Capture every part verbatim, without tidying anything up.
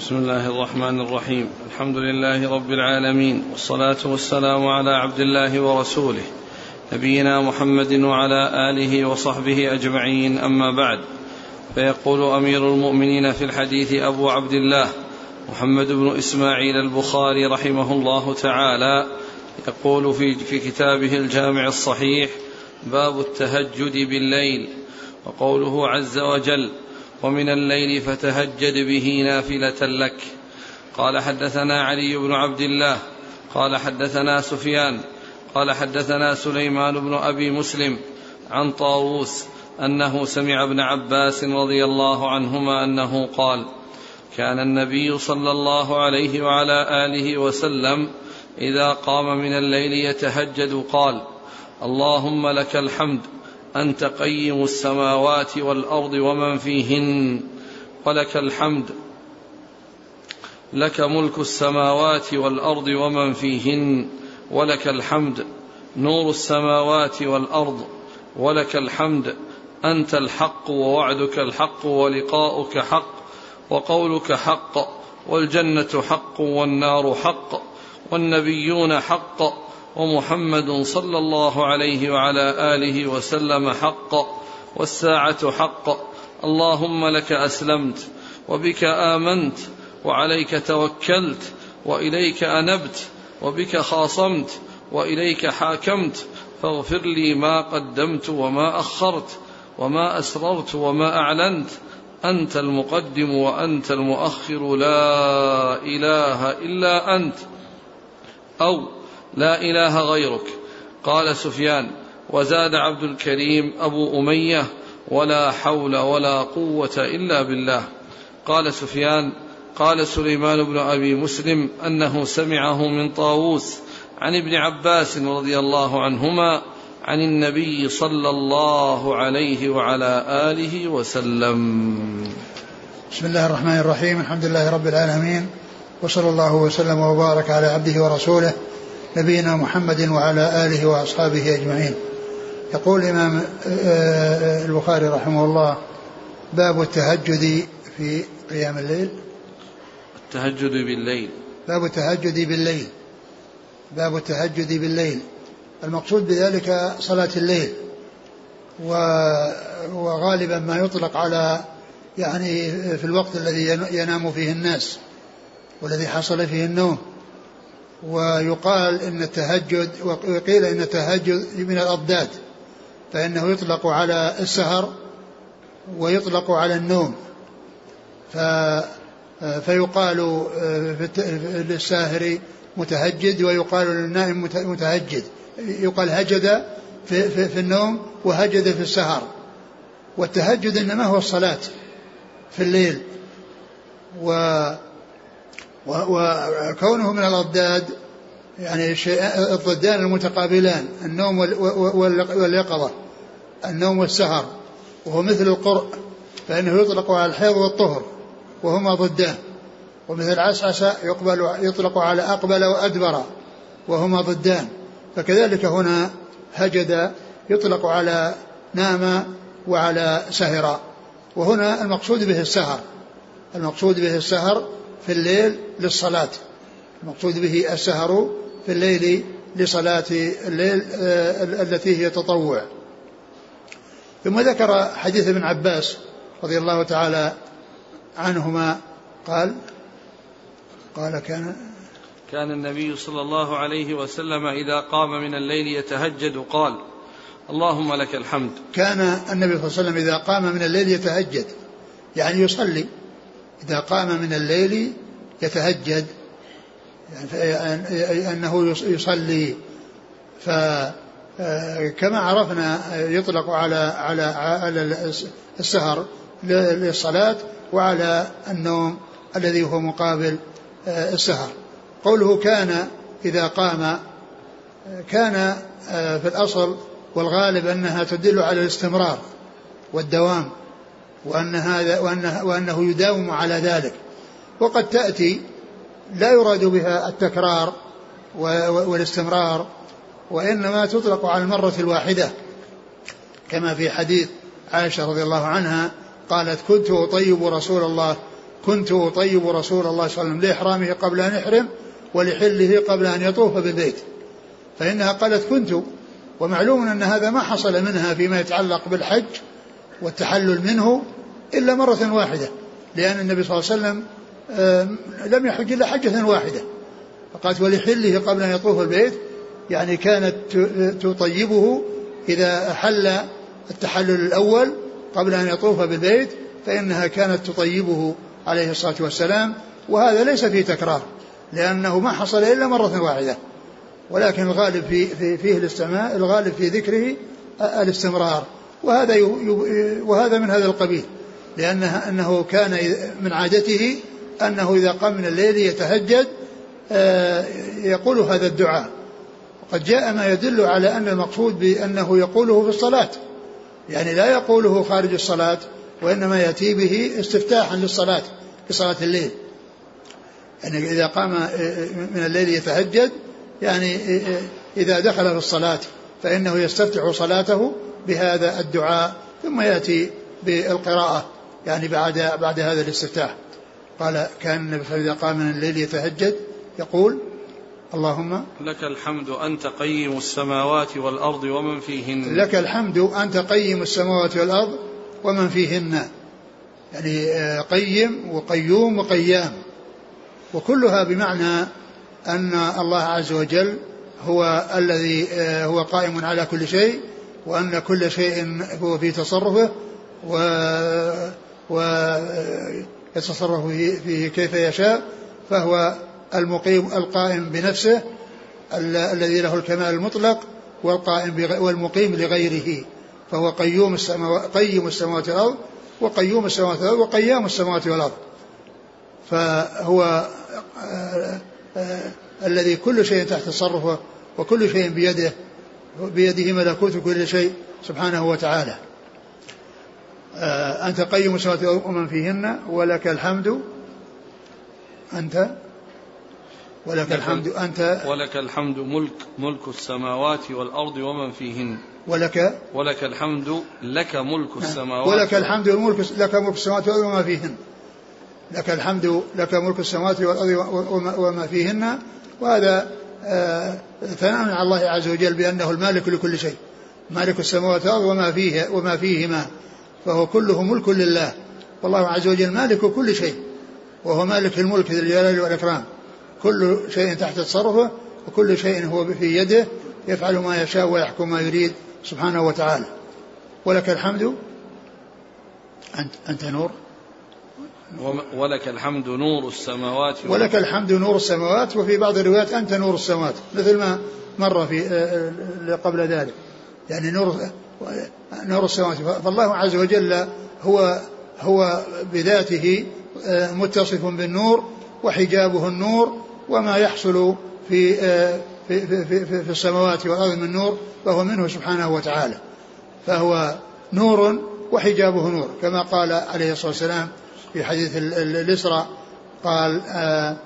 بسم الله الرحمن الرحيم. الحمد لله رب العالمين، والصلاة والسلام على عبد الله ورسوله نبينا محمد وعلى آله وصحبه أجمعين، أما بعد. فيقول أمير المؤمنين في الحديث أبو عبد الله محمد بن إسماعيل البخاري رحمه الله تعالى، يقول في, في كتابه الجامع الصحيح: باب التهجد بالليل. وقوله عز وجل: ومن الليل فتهجد به نافلة لك. قال: حدثنا علي بن عبد الله قال حدثنا سفيان قال حدثنا سليمان بن أبي مسلم عن طاووس أنه سمع ابن عباس رضي الله عنهما أنه قال: كان النبي صلى الله عليه وعلى آله وسلم إذا قام من الليل يتهجد قال: اللهم لك الحمد، أنت قيم السماوات والأرض ومن فيهن، ولك الحمد، لك ملك السماوات والأرض ومن فيهن، ولك الحمد، نور السماوات والأرض، ولك الحمد، أنت الحق، ووعدك الحق، ولقاؤك حق، وقولك حق، والجنة حق، والنار حق، والنبيون حق، ومحمد صلى الله عليه وعلى آله وسلم حق، والساعة حق، اللهم لك أسلمت، وبك آمنت، وعليك توكلت، وإليك أنبت، وبك خاصمت، وإليك حاكمت، فاغفر لي ما قدمت وما أخرت، وما أسررت وما أعلنت، أنت المقدم وأنت المؤخر، لا إله إلا أنت، أو لا إله غيرك. قال سفيان: وزاد عبد الكريم أبو أمية: ولا حول ولا قوة إلا بالله. قال سفيان: قال سليمان بن أبي مسلم أنه سمعه من طاووس عن ابن عباس رضي الله عنهما عن النبي صلى الله عليه وعلى آله وسلم. بسم الله الرحمن الرحيم. الحمد لله رب العالمين، وصلى الله وسلم وبارك على عبده ورسوله نبينا محمد وعلى آله وأصحابه أجمعين. يقول الإمام البخاري رحمه الله: باب التهجد في قيام الليل. التهجد بالليل، باب التهجد بالليل، باب التهجد بالليل. المقصود بذلك صلاة الليل، وغالبا ما يطلق على يعني في الوقت الذي ينام فيه الناس والذي حصل فيه النوم. ويقال إن التهجد، وقيل إن التهجد من الأضداد، فإنه يطلق على السهر ويطلق على النوم. ف فيقال للساهر متهجد، ويقال للنائم متهجد. يقال هجد في, في, في النوم، وهجد في السهر. والتهجد إنما هو الصلاة في الليل. و وكونه من الأضداد يعني الضدان المتقابلان، النوم واليقظة، النوم والسهر، وهو مثل القرء، فإنه يطلق على الحيض والطهر وهما ضدان. ومثل عسعس يقبل يطلق على أقبل وأدبر وهما ضدان. فكذلك هنا هجد يطلق على نام وعلى سهر. وهنا المقصود به السهر، المقصود به السهر في الليل للصلاة، المقصود به السهر في الليل لصلاة الليل التي هي تطوع. ثم ذكر حديث ابن عباس رضي الله تعالى عنهما قال قال كان كان النبي صلى الله عليه وسلم إذا قام من الليل يتهجد قال: اللهم لك الحمد. كان النبي صلى الله عليه وسلم إذا قام من الليل يتهجد، يعني يصلي. إذا قام من الليل يتهجد، يعني أنه يصلي. فكما عرفنا يطلق على على على السهر للصلاة، وعلى النوم الذي هو مقابل السهر. قوله كان إذا قام، كان في الأصل والغالب أنها تدل على الاستمرار والدوام، وأن هذا وأنه, وأنه يداوم على ذلك. وقد تأتي لا يراد بها التكرار والاستمرار، وإنما تطلق على المرة الواحدة، كما في حديث عائشة رضي الله عنها قالت: كنت أطيب رسول الله كنت أطيب رسول الله صلى الله عليه وسلم لإحرامه قبل أن يحرم ولحله قبل أن يطوف بالبيت. فإنها قالت كنت، ومعلوم أن هذا ما حصل منها فيما يتعلق بالحج والتحلل منه إلا مرة واحدة، لأن النبي صلى الله عليه وسلم لم يحج إلا حجة واحدة. فقالت ولحله قبل أن يطوف البيت، يعني كانت تطيبه إذا أحل التحلل الأول قبل أن يطوف بالبيت، فإنها كانت تطيبه عليه الصلاة والسلام. وهذا ليس فيه تكرار لأنه ما حصل إلا مرة واحدة، ولكن الغالب في في فيه الاستماع، الغالب في ذكره الاستمرار، وهذا وهذا من هذا القبيل، لأنه أنه كان من عادته أنه إذا قام من الليل يتهجد يقول هذا الدعاء. وقد جاء ما يدل على أن المقصود بأنه يقوله في الصلاة، يعني لا يقوله خارج الصلاة، وإنما يأتي به استفتاحا للصلاة في صلاة الليل. يعني إذا قام من الليل يتهجد، يعني إذا دخل في الصلاة فإنه يستفتح صلاته بهذا الدعاء، ثم يأتي بالقراءة يعني بعد بعد هذا الاستفتاح. قال كان النبي إذا قام من الليل يتهجد يقول اللهم لك الحمد أنت قيم السماوات والأرض ومن فيهن. لك الحمد أنت قيم السماوات والأرض ومن فيهن، يعني قيم وقيوم وقيام، وكلها بمعنى أن الله عز وجل هو الذي هو قائم على كل شيء، وأن كل شيء هو في تصرفه ويتصرف فيه كيف يشاء، فهو المقيم القائم بنفسه الذي له الكمال المطلق، والقائم والمقيم لغيره، فهو قيوم السماوات قيم السماوات والأرض وقيوم السماوات والأرض وقيام السماوات والأرض. فهو الذي كل شيء تحت تصرفه، وكل شيء بيده بيده ملكوت كل شيء سبحانه وتعالى. أنت قيم السماوات والأرض ومن فيهن ولك الحمد أنت ولك الحمد أنت ولك الحمد ملك ملك السماوات والأرض ومن فيهن ولك ولك الحمد لك ملك السماوات ولك الحمد الملك لك ملك السماوات والأرض وما فيهن لك الحمد لك ملك السماوات والأرض وما فيهن. وهذا ثناء على الله عز وجل بأنه المالك لكل شيء، مالك السماوات والأرض وما فيه وما فيهما، فهو كله ملك لله، والله عز وجل مالك كل شيء، وهو مالك الملك ذي الجلال والإكرام. كل شيء تحت تصرفه، وكل شيء هو في يده، يفعل ما يشاء ويحكم ما يريد سبحانه وتعالى. ولك الحمد أنت, أنت نور ولك الحمد نور السماوات ولك الحمد نور السماوات، وفي بعض الروايات أنت نور السماوات، مثل ما مر في قبل ذلك، يعني نور نور السماوات. فالله عز وجل هو هو بذاته متصف بالنور، وحجابه النور، وما يحصل في في في, في, في السماوات والأرض من نور فهو منه سبحانه وتعالى، فهو نور وحجابه نور، كما قال عليه الصلاة والسلام في حديث الإسراء. قال آآ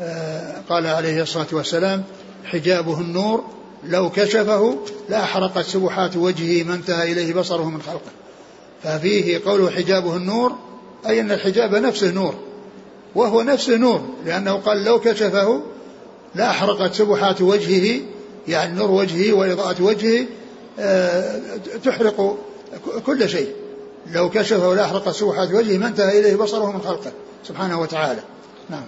آآ قال عليه الصلاة والسلام حجابه النور لو كشفه لأحرقت سبحات وجهه ما انتهى إليه بصره من خلقه. ففيه قوله حجابه النور، أي أن الحجاب نفسه نور، وهو نفسه نور، لأنه قال لو كشفه لأحرقت سبحات وجهه، يعني نور وجهه وإضاءة وجهه تحرق كل شيء. لو كشفه لأحرق سبحات وجهه ما انتهى إليه بصره من خلقه سبحانه وتعالى. نعم.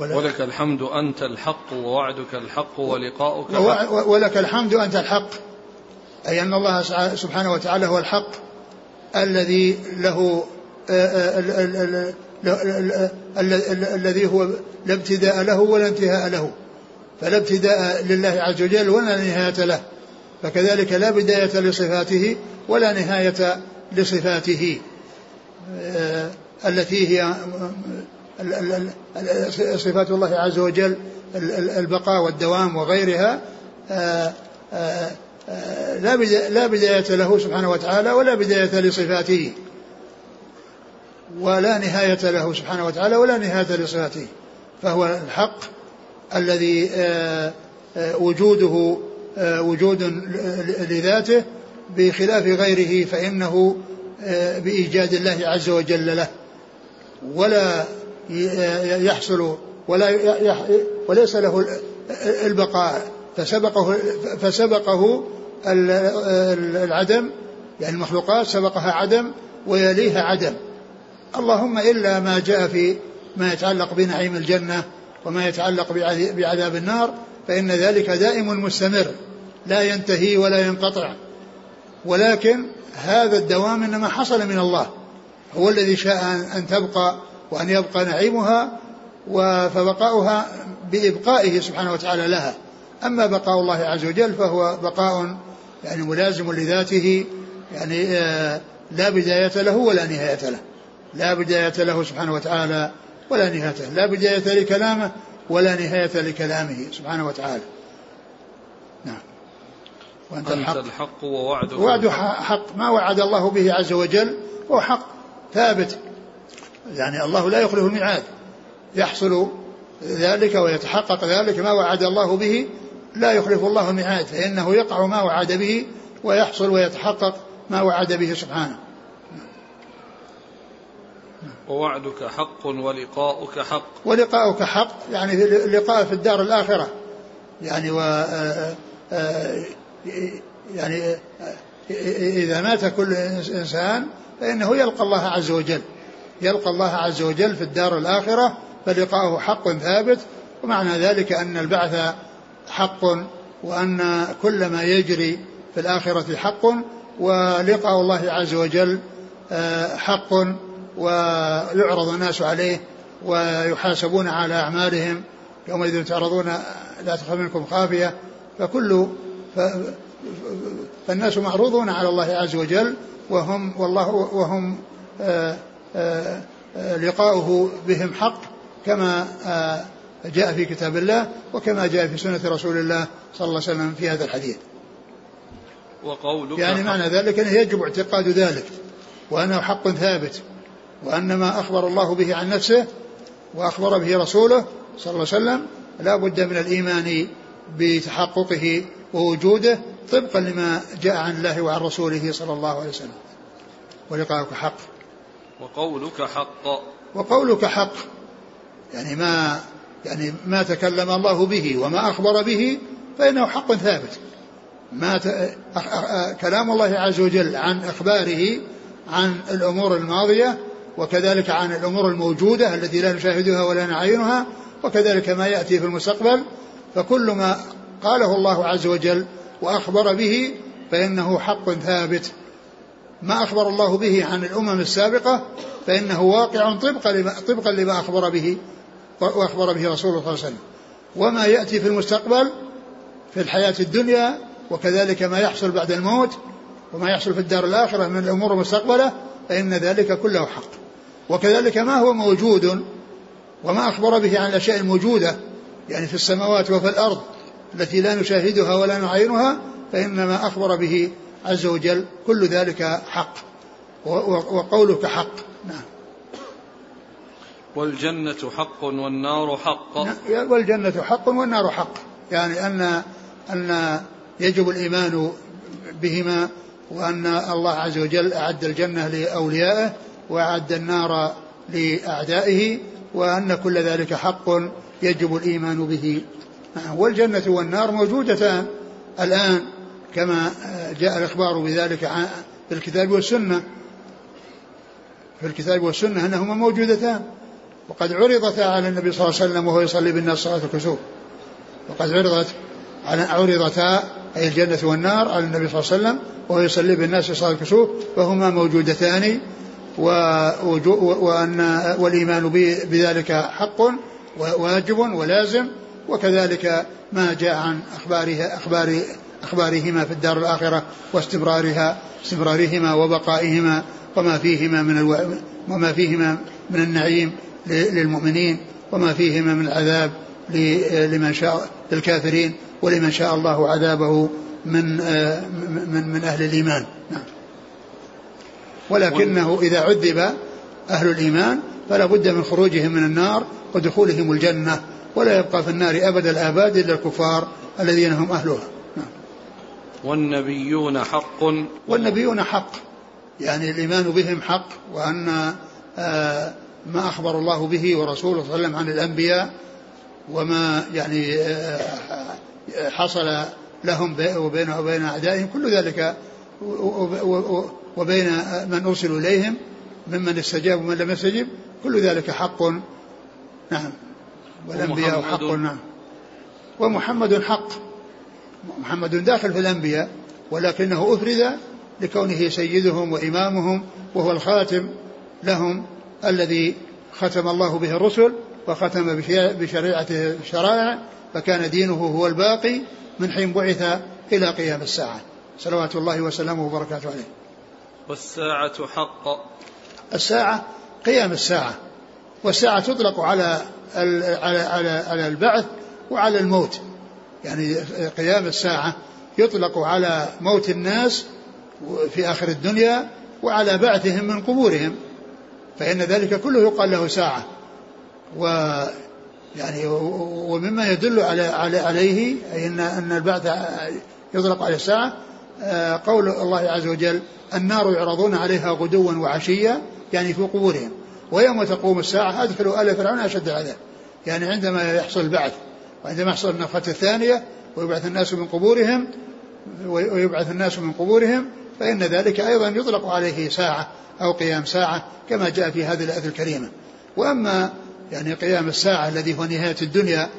ولك الحمد أنت الحق ووعدك الحق ولقاؤك ولك الحمد أنت الحق، أي أن الله سبحانه وتعالى هو الحق الذي له الذي هو لا ابتداء له ولا انتهاء له، فلا ابتداء لله عز وجل ولا نهاية له، فكذلك لا بداية لصفاته ولا نهاية لصفاته التي هي صفات الله عز وجل، البقاء والدوام وغيرها، لا بداية له سبحانه وتعالى ولا بداية لصفاته، ولا نهاية له سبحانه وتعالى ولا نهاية لصفاته، فهو الحق الذي وجوده وجود لذاته بخلاف غيره، فإنه بإيجاد الله عز وجل له, ولا يحصل ولا وليس له البقاء, فسبقه فسبقه العدم, يعني المخلوقات سبقها عدم ويليها عدم, اللهم إلا ما جاء في ما يتعلق بنعيم الجنة وما يتعلق بعذاب النار, فإن ذلك دائم مستمر لا ينتهي ولا ينقطع, ولكن هذا الدوام إنما حصل من الله, هو الذي شاء أن تبقى وأن يبقى نعيمها, فبقاؤها بإبقائه سبحانه وتعالى لها. أما بقاء الله عز وجل فهو بقاء يعني ملازم لذاته, يعني لا بداية له ولا نهاية له, لا بداية له سبحانه وتعالى ولا نهاية له, لا بداية لكلامه ولا نهاية لكلامه سبحانه وتعالى. نعم. وأنت الحق, الحق ووعده وعده حق, ما وعد الله به عز وجل هو حق ثابت, يعني الله لا يخلف الميعاد, يحصل ذلك ويتحقق ذلك, ما وعد الله به لا يخلف الله الميعاد, فإنه يقع ما وعد به ويحصل ويتحقق ما وعد به سبحانه. ووعدك حق ولقاؤك حق, ولقاؤك حق يعني اللقاء في الدار الآخرة, يعني و يعني إذا مات كل إنسان فإنه يلقى الله عز وجل, يلقى الله عز وجل في الدار الآخرة, فلقاؤه حق ثابت, ومعنى ذلك أن البعث حق, وأن كل ما يجري في الآخرة حق, ولقاء الله عز وجل حق, ويعرض الناس عليه ويحاسبون على أعمالهم يومئذ تعرضون لا تخفى منكم خافية, فكل فالناس معروضون على الله عز وجل, وهم والله وهم آآ آآ لقاؤه بهم حق, كما جاء في كتاب الله وكما جاء في سنة رسول الله صلى الله عليه وسلم في هذا الحديث. وقولك يعني معنى ذلك أنه يجب اعتقاد ذلك, وأنه حق ثابت, وأن ما أخبر الله به عن نفسه وأخبر به رسوله صلى الله عليه وسلم لا بد من الإيمان بتحققه ووجوده طبقا لما جاء عن الله وعن رسوله صلى الله عليه وسلم. ولقاؤك حق وقولك حق, وقولك حق يعني ما يعني ما تكلم الله به وما أخبر به فإنه حق ثابت, ما كلام الله عز وجل عن أخباره عن الأمور الماضية, وكذلك عن الأمور الموجودة التي لا نشاهدها ولا نعينها, وكذلك ما يأتي في المستقبل, فكل ما قاله الله عز وجل وأخبر به فإنه حق ثابت. ما أخبر الله به عن الأمم السابقة فإنه واقع طبقا لما أخبر به وأخبر به رسول الله صلى الله عليه وسلم, وما يأتي في المستقبل في الحياة الدنيا, وكذلك ما يحصل بعد الموت وما يحصل في الدار الآخرة من الأمور المستقبلة, فإن ذلك كله حق, وكذلك ما هو موجود وما أخبر به عن الأشياء الموجودة يعني في السماوات وفي الأرض التي لا نشاهدها ولا نعينها, فإنما أخبر به عز وجل كل ذلك حق, وقولك حق. نعم. والجنة حق والنار حق, والجنة حق والنار حق, يعني أن أن يجب الإيمان بهما, وأن الله عز وجل أعد الجنة لأوليائه وأعد النار لأعدائه, وأن كل ذلك حق يجب الإيمان به. والجنة والنار موجودتان الآن كما جاء الإخبار بذلك في الكتاب والسنة, في الكتاب والسنة أنهما موجودتان, وقد عرضت على النبي صلى الله عليه وسلم وهو يصلي بالناس صلاة الكسوف, وقد عرضت على عرضتا أي الجنة والنار على النبي صلى الله عليه وسلم وهو يصلي بالناس صلاة الكسوف, وهما موجودتان, وأن والإيمان بذلك حق واجب ولازم, وكذلك ما جاء عن أخبارها أخبار أخبارهما في الدار الآخرة واستمرارها استمرارهما وبقائهما وما فيهما من الو... وما فيهما من النعيم للمؤمنين, وما فيهما من العذاب لمن شاء للكافرين, ولمن شاء الله عذابه من من من أهل الإيمان. نعم. ولكنه إذا عذب أهل الإيمان فلا بد من خروجهم من النار ودخولهم الجنة, ولا يبقى في النار أبد الآباد إلا الكفار الذين هم أهلها. والنبيون حق, والنبيون حق يعني الإيمان بهم حق، وأن ما أخبر الله به ورسوله صلى الله عليه وسلم عن الأنبياء وما يعني حصل لهم وبينه وبين أعدائهم كل ذلك، وبين من أرسلوا إليهم ممن استجاب ومن لم يستجب، كل ذلك حق. نعم. والأنبياء حق. نعم. ومحمد حق، محمد داخل في الأنبياء، ولكنه أفرد لكونه سيدهم وإمامهم، وهو الخاتم لهم الذي ختم الله به الرسل وختم بشريعته الشرائع، فكان دينه هو الباقي من حين بعث إلى قيام الساعة صلوات الله وسلامه وبركاته عليه. والساعة حق، الساعة قيام الساعة، والساعة تطلق على على على على البعث وعلى الموت، يعني قيام الساعة يطلق على موت الناس في آخر الدنيا وعلى بعثهم من قبورهم، فإن ذلك كله يقال له ساعة. ويعني ومما يدل على على عليه أي أن أن البعث يطلق على الساعة قول الله عز وجل: النار يعرضون عليها غدوا وعشيا، يعني في قبورهم، ويوم تقوم الساعة أدخلوا آل فرعون أشد العذاب، يعني عندما يحصل البعث وعندما يحصل النفخة الثانية ويبعث الناس من قبورهم ويبعث الناس من قبورهم فإن ذلك أيضا يطلق عليه ساعة أو قيام ساعة كما جاء في هذه الآية الكريمة. وأما يعني قيام الساعة الذي هو نهاية الدنيا،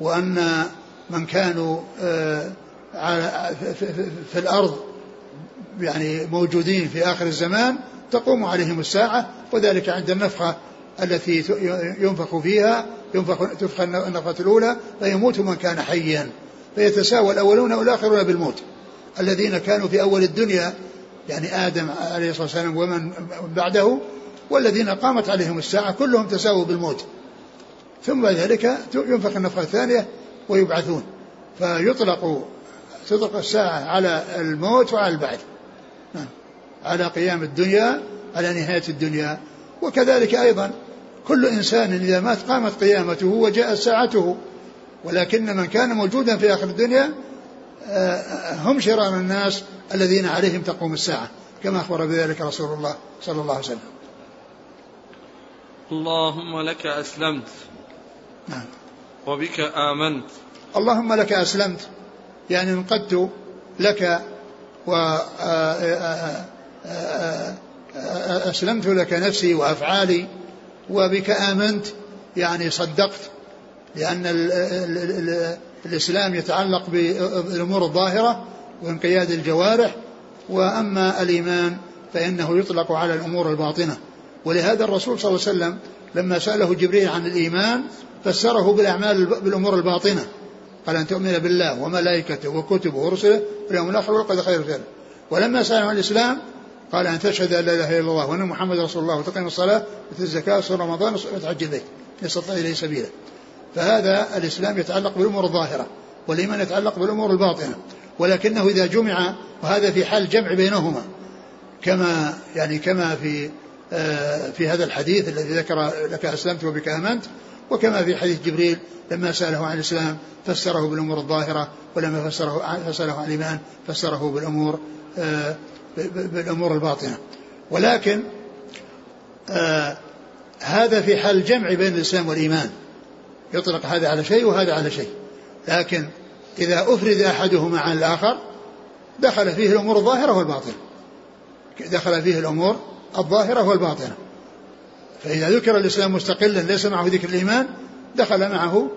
وأن من كانوا في الأرض يعني موجودين في آخر الزمان تقوم عليهم الساعة، وذلك عند النفخة التي ينفخ فيها، ينفخ تفخ النفخة الأولى فيموت من كان حيا، فيتساوى الأولون والآخرون بالموت، الذين كانوا في أول الدنيا يعني آدم عليه الصلاة والسلام ومن بعده، والذين قامت عليهم الساعة كلهم تساووا بالموت. ثم ذلك ينفخ النفخة الثانية ويبعثون، فيطلق تطلق الساعة على الموت وعلى البعث، على قيام الدنيا، على نهاية الدنيا. وكذلك أيضا كل إنسان إذا مات قامت قيامته وجاءت ساعته، ولكن من كان موجودا في آخر الدنيا هم شرار الناس الذين عليهم تقوم الساعة، كما أخبر بذلك رسول الله صلى الله عليه وسلم. اللهم لك أسلمت وبك آمنت. اللهم لك أسلمت يعني انقدت لك، وأسلمت لك نفسي وأفعالي، وبك آمنت يعني صدقت، لأن الإسلام يتعلق بالأمور الظاهرة وانقياد الجوارح، وأما الإيمان فإنه يطلق على الأمور الباطنة. ولهذا الرسول صلى الله عليه وسلم لما سأله جبريل عن الإيمان فسره بالأعمال بالأمور الباطنة، قال أن تؤمن بالله وملائكته وكتبه ورسله واليوم الآخر ولقد خير خير. ولما سأله عن الإسلام قال أن تشهد أن لا إله إلا الله وأن محمد رسول الله وتقيم الصلاة وتؤتي الزكاة وتصوم رمضان وتحج البيت إن استطعت إليه سبيلا. فهذا الإسلام يتعلق بالأمور الظاهرة، والإيمان يتعلق بالأمور الباطنة، ولكنه إذا جمع، وهذا في حال جمع بينهما، كما يعني كما في في هذا الحديث الذي ذكر لك أسلمت وبك آمنت، وكما في حديث جبريل لما سأله عن الإسلام فسره بالأمور الظاهرة، ولما فسره فسره عن الإيمان فسره بالأمور بالأمور الباطنة. ولكن هذا في حال الجمع بين الإسلام والإيمان يطلق هذا على شيء وهذا على شيء، لكن إذا أفرد أحدهما عن الآخر دخل فيه الأمور الظاهرة والباطنة، دخل فيه الأمور الظاهرة والباطنة. فإذا ذكر الإسلام مستقلا ليس معه ذكر الإيمان دخل معه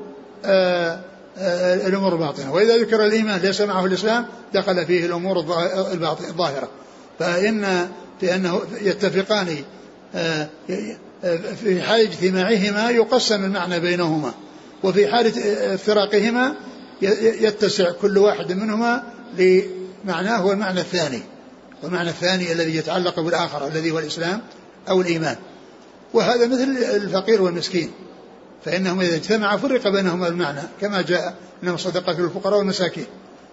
آآ آآ الأمور الباطنة، وإذا ذكر الإيمان ليس معه الإسلام دخل فيه الأمور الظاهرة. فإن فإنه يتفقان في حال اجتماعهما يقسم المعنى بينهما، وفي حال افتراقهما يتسع كل واحد منهما لمعناه هو المعنى الثاني، والمعنى الثاني الذي يتعلق بالآخر الذي هو الإسلام أو الإيمان. وهذا مثل الفقير والمسكين، فإنهم إذا اجتمعوا فرق بينهما المعنى، كما جاء إنهم صدقة الفقراء والمساكين،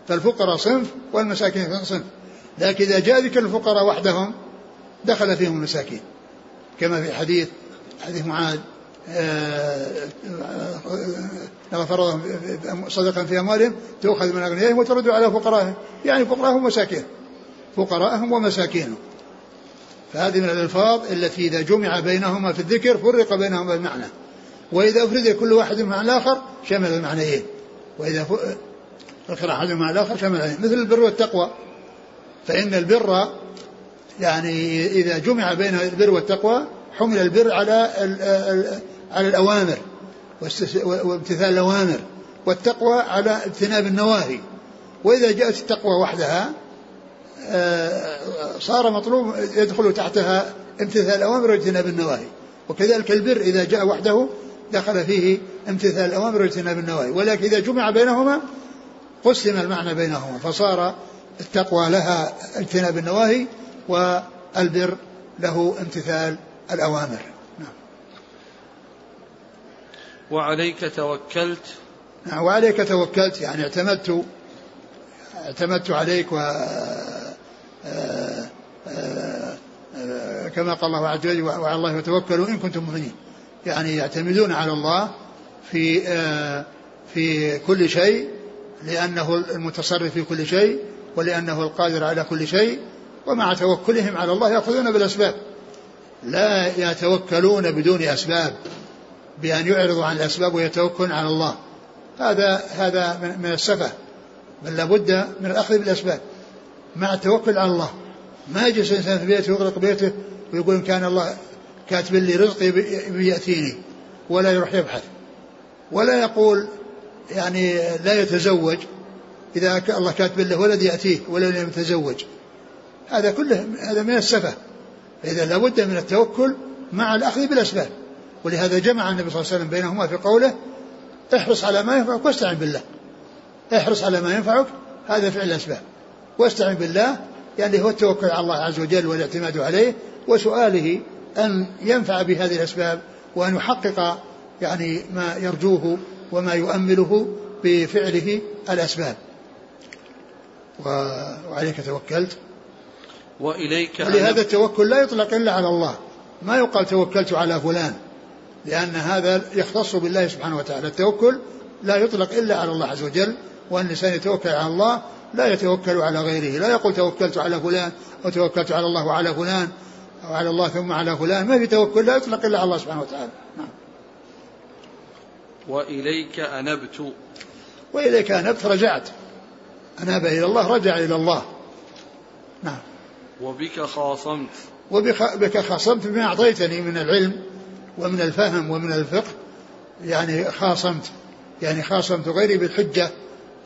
فالفقراء صنف والمساكين صنف، لكن إذا جاء ذكر الفقراء وحدهم دخل فيهم المساكين، كما في حديث حديث معاذ لما فرضهم صدقا في أموالهم تؤخذ من أغنيائهم وترد على فقراءهم، يعني فقراءهم ومساكين، فقراءهم ومساكينهم. فهذه من الألفاظ التي إذا جمع بينهما في الذكر فرق بينهما بمعنى، وإذا أفرد كل واحد مع الآخر شمل المعنيين، وإذا أفرد أحد مع الآخر شمل المعنيين، مثل البر والتقوى، فإن البر يعني إذا جمع بين البر والتقوى حمل البر على على الأوامر وامتثال الأوامر، والتقوى على اجتناب النواهي، وإذا جاءت التقوى وحدها صار مطلوب يدخل تحتها امتثال الأوامر واجتناب النواهي، وكذلك البر إذا جاء وحده دخل فيه امتثال الأوامر واجتناب النواهي، ولكن إذا جمع بينهما قسم المعنى بينهما، فصار التقوى لها اجتناب النواهي والبر له امتثال الأوامر. نعم. وعليك توكلت. نعم، وعليك توكلت يعني اعتمدت اعتمدت عليك، و كما قال الله عز وجل وعلى الله فتوكلوا إن كنتم مؤمنين، يعني يعتمدون على الله في في كل شيء، لأنه المتصرف في كل شيء ولأنه القادر على كل شيء، ومع توكلهم على الله يأخذون بالأسباب، لا يتوكلون بدون أسباب بأن يعرضوا عن الأسباب ويتوكلون على الله، هذا هذا من السفه، بل لابد من الأخذ بالأسباب مع التوكل على الله. ما يجلس الإنسان في بيته ويغلق بيته ويقول إن كان الله كاتب لي رزقي بيأتيني، ولا يروح يبحث، ولا يقول يعني لا يتزوج إذا الله كاتب له ولد يأتيه ولن يتزوج، هذا كله هذا من السفه. فإذا لابد من التوكل مع الأخذ بالأسباب، ولهذا جمع النبي صلى الله عليه وسلم بينهما في قوله احرص على ما ينفعك واستعن بالله. احرص على ما ينفعك هذا فعل الأسباب، واستعن بالله يعني هو التوكل على الله عز وجل والاعتماد عليه وسؤاله أن ينفع بهذه الأسباب، وأن يحقق يعني ما يرجوه وما يؤمله بفعله الأسباب. وعليك توكلت وإليك، ولهذا التوكل لا يطلق إلا على الله، ما يقال توكلت على فلان، لأن هذا يختص بالله سبحانه وتعالى. التوكل لا يطلق إلا على الله عز وجل، وأن الإنسان يتوكل على الله لا يتوكل على غيره، لا يقول توكلت على فلان وتوكلت على الله وعلى فلان وعلى الله ثم على فلان، ما في توكل لا يطلق إلا على الله سبحانه وتعالى. نعم. وإليك أنبت، وإليك أنبت رجعت، أناب إلى الله رجع إلى الله. نعم. وبك خاصمت، وبك خاصمت بما أعطيتني من العلم ومن الفهم ومن الفقه، يعني خاصمت يعني خاصمت غيري بالحجة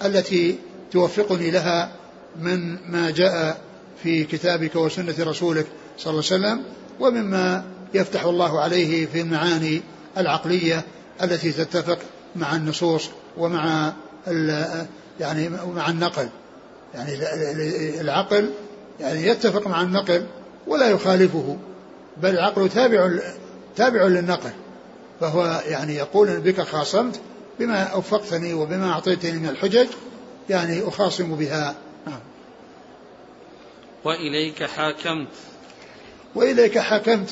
التي توفقني لها من ما جاء في كتابك وسنة رسولك صلى الله عليه وسلم، ومما يفتح الله عليه في المعاني العقلية التي تتفق مع النصوص ومع يعني مع النقل، يعني العقل يعني يتفق مع النقل ولا يخالفه، بل العقل تابع تابع للنقل، فهو يعني يقول بك خاصمت بما أوفقتني وبما أعطيتني من الحجج، يعني أخاصم بها. نعم. وإليك حاكمت، وإليك حاكمت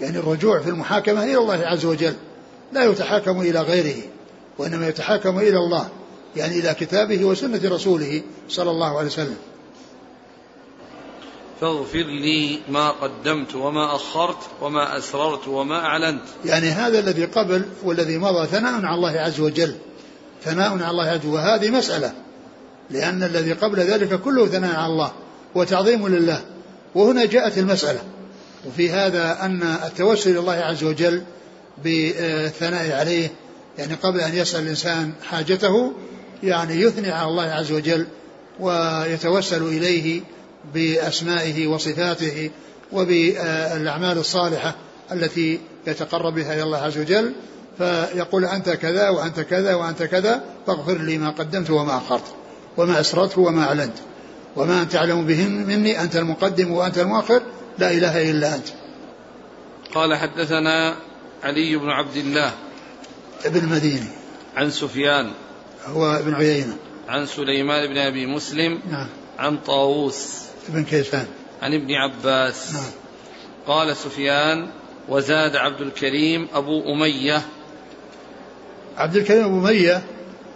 يعني الرجوع في المحاكمة إلى الله عز وجل، لا يتحاكم إلى غيره، وإنما يتحاكم إلى الله، يعني إلى كتابه وسنة رسوله صلى الله عليه وسلم. فاغفر لي ما قدمت وما أخرت وما أسررت وما أعلنت، يعني هذا الذي قبل والذي مضى ثناء على الله عز وجل، ثناء على الله عز وجل، وهذه مسألة، لأن الذي قبل ذلك كله ثناء على الله وتعظيم لله، وهنا جاءت المسألة، وفي هذا أن التوسل إلى الله عز وجل بالثناء عليه، يعني قبل أن يسأل الإنسان حاجته يعني يثني على الله عز وجل ويتوسل إليه بأسمائه وصفاته وبالأعمال الصالحة التي يتقرب بها إلى الله عز وجل، فيقول أنت كذا وأنت كذا وأنت كذا فاغفر لي ما قدمت وما أخرت وما أسررت وما أعلنت وما أنت أعلم بهن مني أنت المقدم وأنت المؤخر لا إله إلا أنت. قال حدثنا علي بن عبد الله ابن المديني عن سفيان هو ابن عيينة عن سليمان بن أبي مسلم. نعم. عن طاووس ابن كيسان عن ابن عباس. نعم. قال سفيان وزاد عبد الكريم أبو أمية. عبد الكريم أبو أمية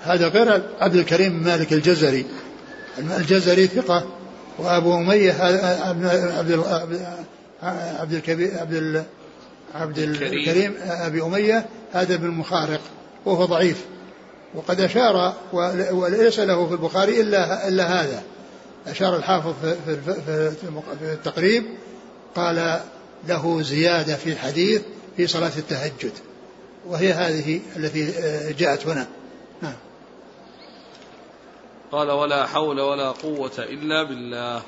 هذا غير عبد الكريم مالك الجزري، الجزري ثقة، وأبو أمية عبد عبد الكبير عبد عبد الكريم أبي أمية هذا ابن مخارق وهو ضعيف, وقد أشار وليس له في البخاري إلا, إلا هذا. أشار الحافظ في التقريب قال له زيادة في الحديث في صلاة التهجد, وهي هذه التي جاءت هنا. قال ولا حول ولا قوة إلا بالله.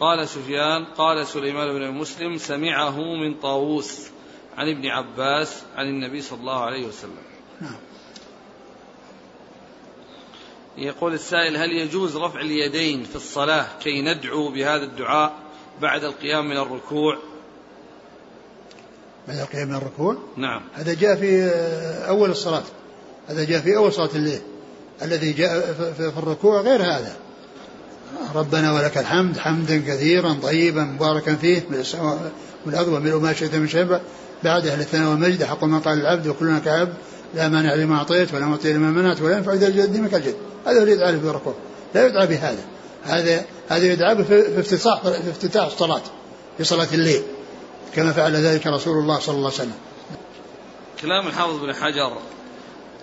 قال سفيان قال سليمان بن مسلم سمعه من طاووس عن ابن عباس عن النبي صلى الله عليه وسلم. يقول السائل هل يجوز رفع اليدين في الصلاة كي ندعو بهذا الدعاء بعد القيام من الركوع؟ بعد القيام من الركوع؟ نعم, هذا جاء في أول الصلاة, هذا جاء في أول صلاة الليل. الذي جاء في الركوع غير هذا. ربنا ولك الحمد حمدا كثيرا طيبا مباركا فيه والأرض وملء ما شئت من شيء بعده للثناء والمجد حق ما قال العبد وكلنا كعبد لا مانع لما أعطيت ولا معطي لما منعت ولا ينفع ذا الجد منك الجد. هذا هو يدعى في الركوع, لا يدعى بهذا. هذا هذا يدعى في افتتاح في افتتاح الصلاة في صلاة الليل كما فعل ذلك رسول الله صلى الله عليه وسلم. كلام الحافظ بن حجر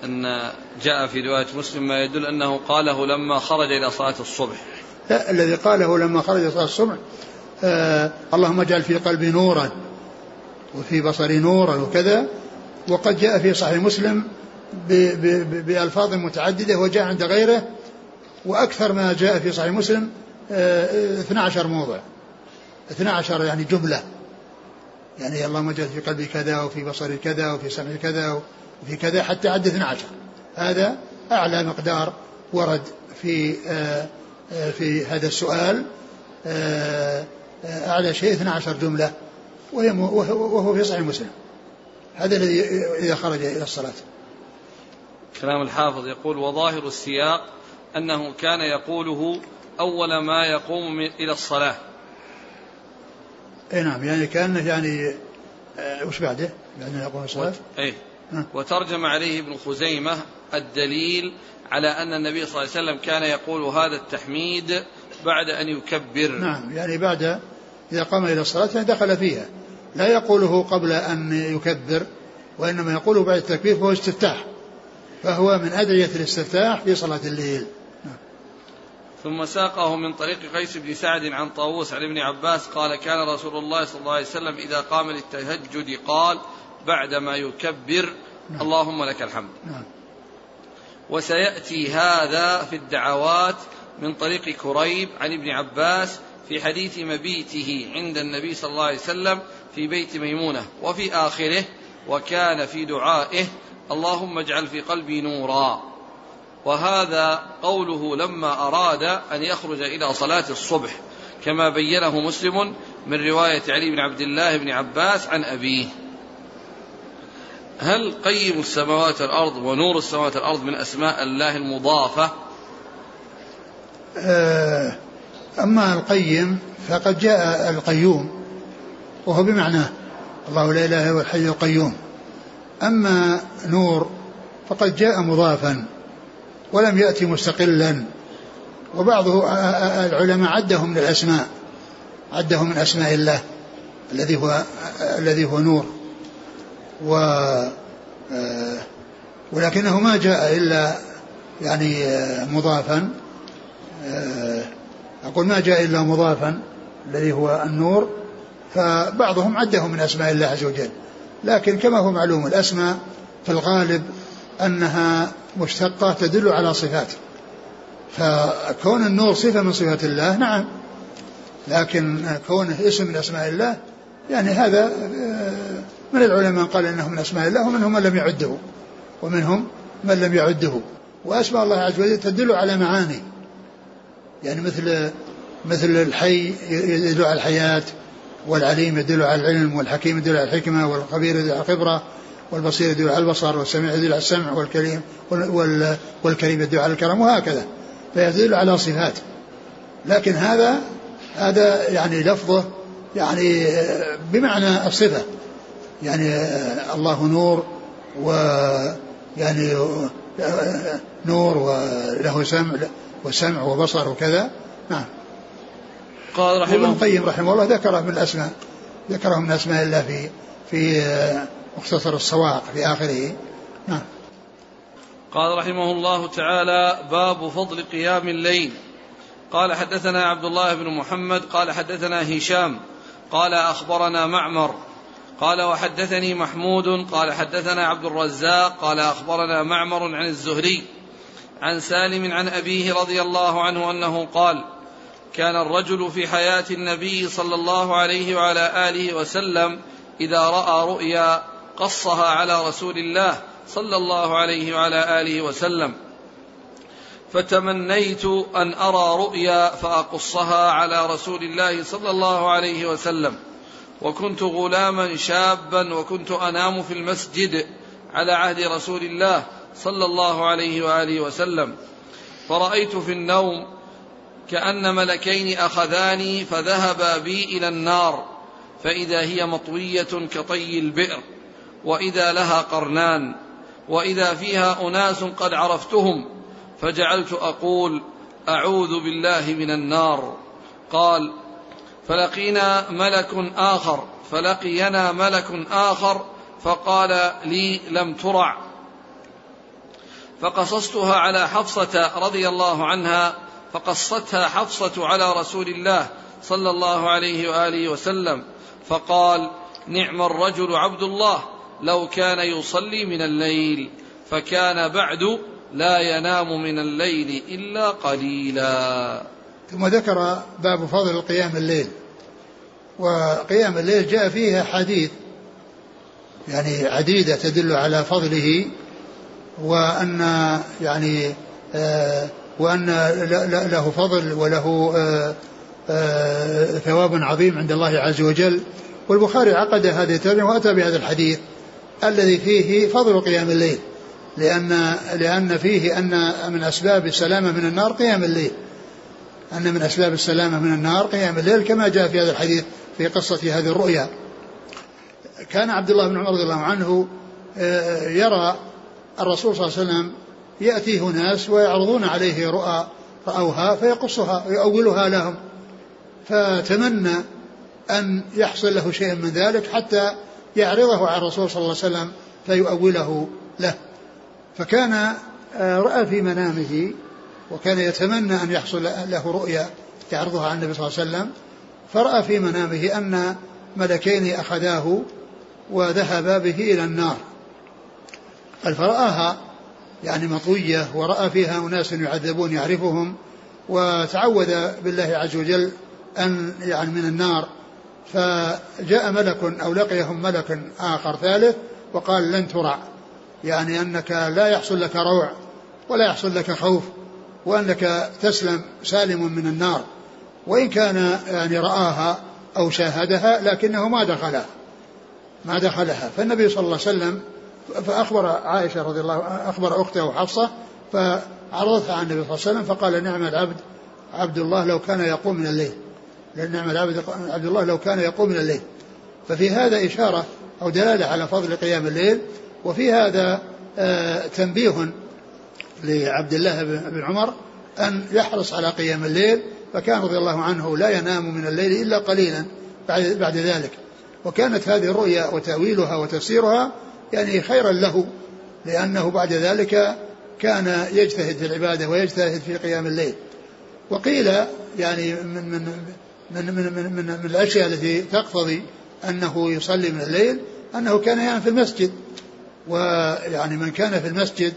أن جاء في رواية مسلم ما يدل أنه قاله لما خرج إلى صلاة الصبح. لا, الذي قاله لما خرج إلى صلاة الصبح آه اللهم اجعل في قلبي نورا وفي بصري نورا وكذا. وقد جاء في صحيح مسلم بألفاظ متعددة وجاء عند غيره, وأكثر ما جاء في صحيح مسلم آه اثنا عشر موضع, اثنا عشر يعني جملة, يعني اللهم اجعل في قلبي كذا وفي بصري كذا وفي سمعي كذا في كذا حتى عد اثنا عشر. هذا أعلى مقدار ورد في آآ آآ في هذا السؤال, آآ آآ أعلى شيء اثنا عشر جملة, وهو في صحيح مسلم. هذا الذي إذا خرج إلى الصلاة. كلام الحافظ يقول وظاهر السياق أنه كان يقوله أول ما يقوم إلى الصلاة. أي نعم, يعني كان يعني وش بعده بعد ما يقوم الصلاة. أي وترجم عليه ابن خزيمة الدليل على أن النبي صلى الله عليه وسلم كان يقول هذا التحميد بعد أن يكبر. نعم, يعني بعد إذا قام إلى الصلاة دخل فيها, لا يقوله قبل أن يكبر وإنما يقوله بعد التكبير, فهو استفتاح, فهو من أدعية الاستفتاح في صلاة الليل. نعم. ثم ساقه من طريق قيس بن سعد عن طاووس عن ابن عباس قال كان رسول الله صلى الله عليه وسلم إذا قام للتهجد قال بعدما يكبر اللهم لك الحمد. وسيأتي هذا في الدعوات من طريق كريب عن ابن عباس في حديث مبيته عند النبي صلى الله عليه وسلم في بيت ميمونة, وفي آخره وكان في دعائه اللهم اجعل في قلبي نورا, وهذا قوله لما أراد أن يخرج إلى صلاة الصبح كما بينه مسلم من رواية علي بن عبد الله بن عباس عن أبيه. هل قيم السماوات والأرض ونور السماوات والأرض من أسماء الله المضافة؟ أما القيم فقد جاء القيوم وهو بمعناه الله لا إله إلا الحي القيوم. أما نور فقد جاء مضافا ولم يأتي مستقلا, وبعض العلماء عدهم من الأسماء, عدهم من أسماء الله الذي هو الذي هو نور, و ولكنه ما جاء إلا يعني مضافا. أقول ما جاء إلا مضافا الذي هو النور, فبعضهم عده من أسماء الله عز وجل, لكن كما هو معلوم الأسماء في الغالب أنها مشتقة تدل على صفات, فكون النور صفة من صفات الله نعم, لكن كونه اسم من أسماء الله يعني هذا من العلماء قال إنه من أسماء الله, ومنهم من لم يعده ومنهم من لم يعده. وأسماء الله عز وجل تدل على معاني, يعني مثل مثل الحي يدل على الحياة, والعليم يدل على العلم, والحكيم يدل على الحكمة, والخبير يدل على الخبرة, والبصير يدل على البصر, والسميع يدل على السمع, والكريم والكريم يدل على الكرم, وهكذا فيدل على صفات. لكن هذا هذا يعني لفظه يعني بمعنى الصفة, يعني الله نور ويعني نور وله سمع وسمع وبصر وكذا. نعم. قال رحمه ابن القيم رحمه الله ذكره من الأسماء ذكره من أسماء الله في في مختصر الصواعق في آخره. نعم. قال رحمه الله تعالى باب فضل قيام الليل. قال حدثنا عبد الله بن محمد قال حدثنا هشام قال أخبرنا معمر قال وحدثني محمود قال حدثنا عبد الرزاق قال أخبرنا معمر عن الزهري عن سالم عن أبيه رضي الله عنه أنه قال كان الرجل في حياة النبي صلى الله عليه وعلى آله وسلم إذا رأى رؤيا قصها على رسول الله صلى الله عليه وعلى آله وسلم، فتمنيت أن أرى رؤيا فأقصها على رسول الله صلى الله عليه وسلم، وكنت غلاما شابا وكنت أنام في المسجد على عهد رسول الله صلى الله عليه وآله وسلم، فرأيت في النوم كأن ملكين أخذاني فذهبا بي إلى النار، فإذا هي مطوية كطي البئر، وإذا لها قرنان، وإذا فيها أناس قد عرفتهم، فجعلت أقول أعوذ بالله من النار. قال فلقينا ملك آخر فلقينا ملك آخر فقال لي لم ترع، فقصصتها على حفصة رضي الله عنها، فقصتها حفصة على رسول الله صلى الله عليه وآله وسلم، فقال نعم الرجل عبد الله لو كان يصلي من الليل، فكان بعد لا ينام من الليل إلا قليلا. ثم ذكر باب فضل قيام الليل. وقيام الليل جاء فيها حديث يعني عديدة تدل على فضله، وأن يعني آه وأن له فضل وله آه آه ثواب عظيم عند الله عز وجل. والبخاري عقد هذه الترجمة وأتى بهذا الحديث الذي فيه فضل قيام الليل، لأن لأن فيه أن من أسباب السلامة من النار قيام الليل، أن من أسباب السلامة من النار قيام الليل، كما جاء في هذا الحديث في قصة هذه الرؤيا. كان عبد الله بن عمر رضي الله عنه يرى الرسول صلى الله عليه وسلم يأتيه ناس ويعرضون عليه رؤى رأوها فيقصها ويؤولها لهم، فتمنى أن يحصل له شيء من ذلك حتى يعرضه على الرسول صلى الله عليه وسلم فيؤوله له. فكان رأى في منامه وكان يتمنى أن يحصل له رؤيا تعرضها عن النبي صلى الله عليه وسلم، فرأى في منامه أن ملكين أخذاه وذهبا به إلى النار، فرآها يعني مطوية ورأى فيها أناس يعذبون يعرفهم، وتعوذ بالله عز وجل أن يعني من النار. فجاء ملك أو لقيهم ملك آخر ثالث وقال لن ترع، يعني أنك لا يحصل لك روع ولا يحصل لك خوف، وأنك تسلم سالم من النار، وإن كان يعني رآها أو شاهدها لكنه ما دخلها ما دخلها فالنبي صلى الله عليه وسلم فأخبر عائشة رضي الله عنها، أخبر أخته حفصة فعرضتها عن النبي صلى الله عليه وسلم فقال نعم العبد عبد الله لو كان يقوم من الليل، نعم العبد عبد الله لو كان يقوم من الليل. ففي هذا إشارة أو دلالة على فضل قيام الليل، وفي هذا آه تنبيه لعبد الله بن عمر أن يحرص على قيام الليل، فكان رضي الله عنه لا ينام من الليل إلا قليلا بعد, بعد ذلك. وكانت هذه الرؤيا وتأويلها وتفسيرها يعني خيرا له، لأنه بعد ذلك كان يجتهد في العبادة ويجتهد في قيام الليل. وقيل يعني من من من من من, من, من الأشياء التي تقتضي أنه يصلي من الليل أنه كان يعني في المسجد، ويعني من كان في المسجد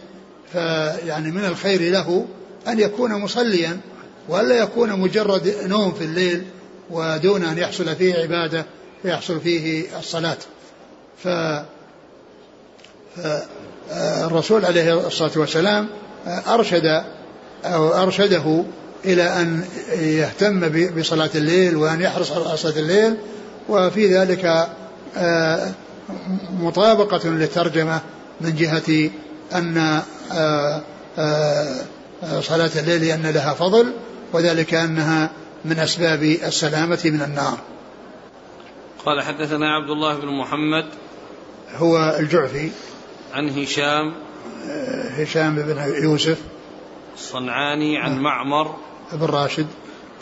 فيعني من الخير له أن يكون مصليا، ولا يكون مجرد نوم في الليل ودون أن يحصل فيه عبادة ويحصل فيه الصلاة. ف الرسول عليه الصلاة والسلام أرشد أو أرشده إلى أن يهتم بصلاة الليل وأن يحرص على صلاة الليل، وفي ذلك مطابقة للترجمة من جهة أن صلاة الليل أن لها فضل، وذلك أنها من أسباب السلامة من النار. قال حدثنا عبد الله بن محمد هو الجعفي عن هشام هشام بن يوسف الصنعاني عن معمر بن راشد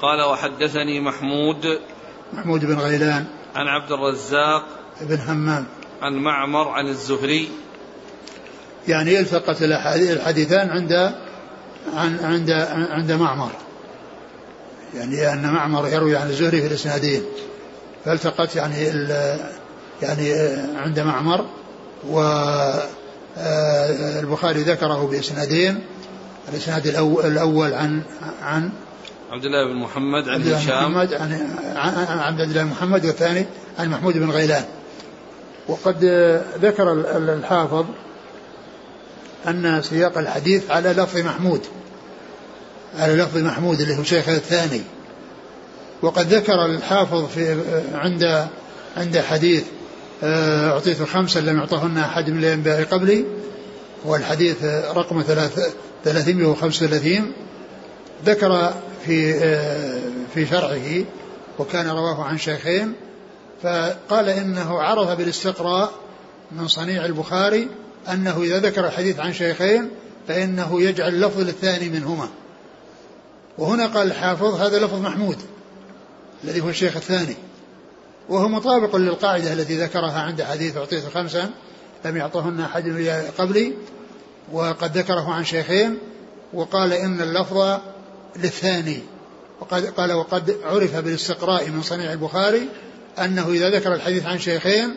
قال وحدثني محمود محمود بن غيلان عن عبد الرزاق بن همام عن معمر عن الزهري. يعني التقت الحديثان عند عند عند معمر, يعني أن معمر يروي عن الزهري في الإسنادين, فالتقت يعني يعني عند معمر, والبخاري ذكره بإسنادين, الإسناد الأول عن عن عبد الله بن محمد عن هشام عن عبد الله بن محمد, والثاني عن محمود بن غيلان. وقد ذكر الحافظ أن سياق الحديث على لفظ محمود على لفظ محمود اللي هو شيخ الثاني. وقد ذكر الحافظ في عند عند حديث أعطيت خمسا لم يعطهن أحد من الأنبياء قبلي, والحديث رقم ثلاثمائة وخمسة وثلاثين, ذكر في في شرعه وكان رواه عن شيخين, فقال إنه عرف بالاستقراء من صنيع البخاري أنه إذا ذكر الحديث عن شيخين فإنه يجعل لفظ الثاني منهما. وهنا قال الحافظ هذا لفظ محمود الذي هو الشيخ الثاني, وهو مطابق للقاعدة التي ذكرها عند حديث أعطيت خمسا لم يعطهن أحد قبلي, وقد ذكره عن شيخين, وقال إن اللفظ للثاني. وقد قال وقد عرف بالاستقراء من صنيع البخاري أنه إذا ذكر الحديث عن شيخين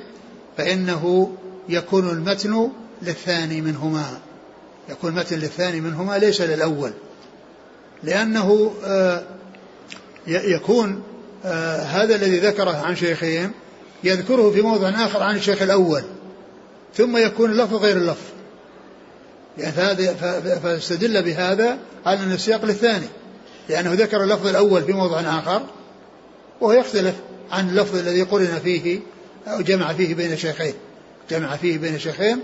فإنه يكون المتن للثاني منهما, يكون المتن للثاني منهما ليس للأول, لأنه يكون هذا الذي ذكره عن شيخين يذكره في موضع آخر عن الشيخ الأول, ثم يكون اللفظ غير اللفظ, فاستدل بهذا على أن السياق للثاني, لأنه ذكر اللفظ الأول في موضع آخر وهو يختلف عن اللفظ الذي قرن فيه أو جمع فيه بين شيخين جمع فيه بين شيخين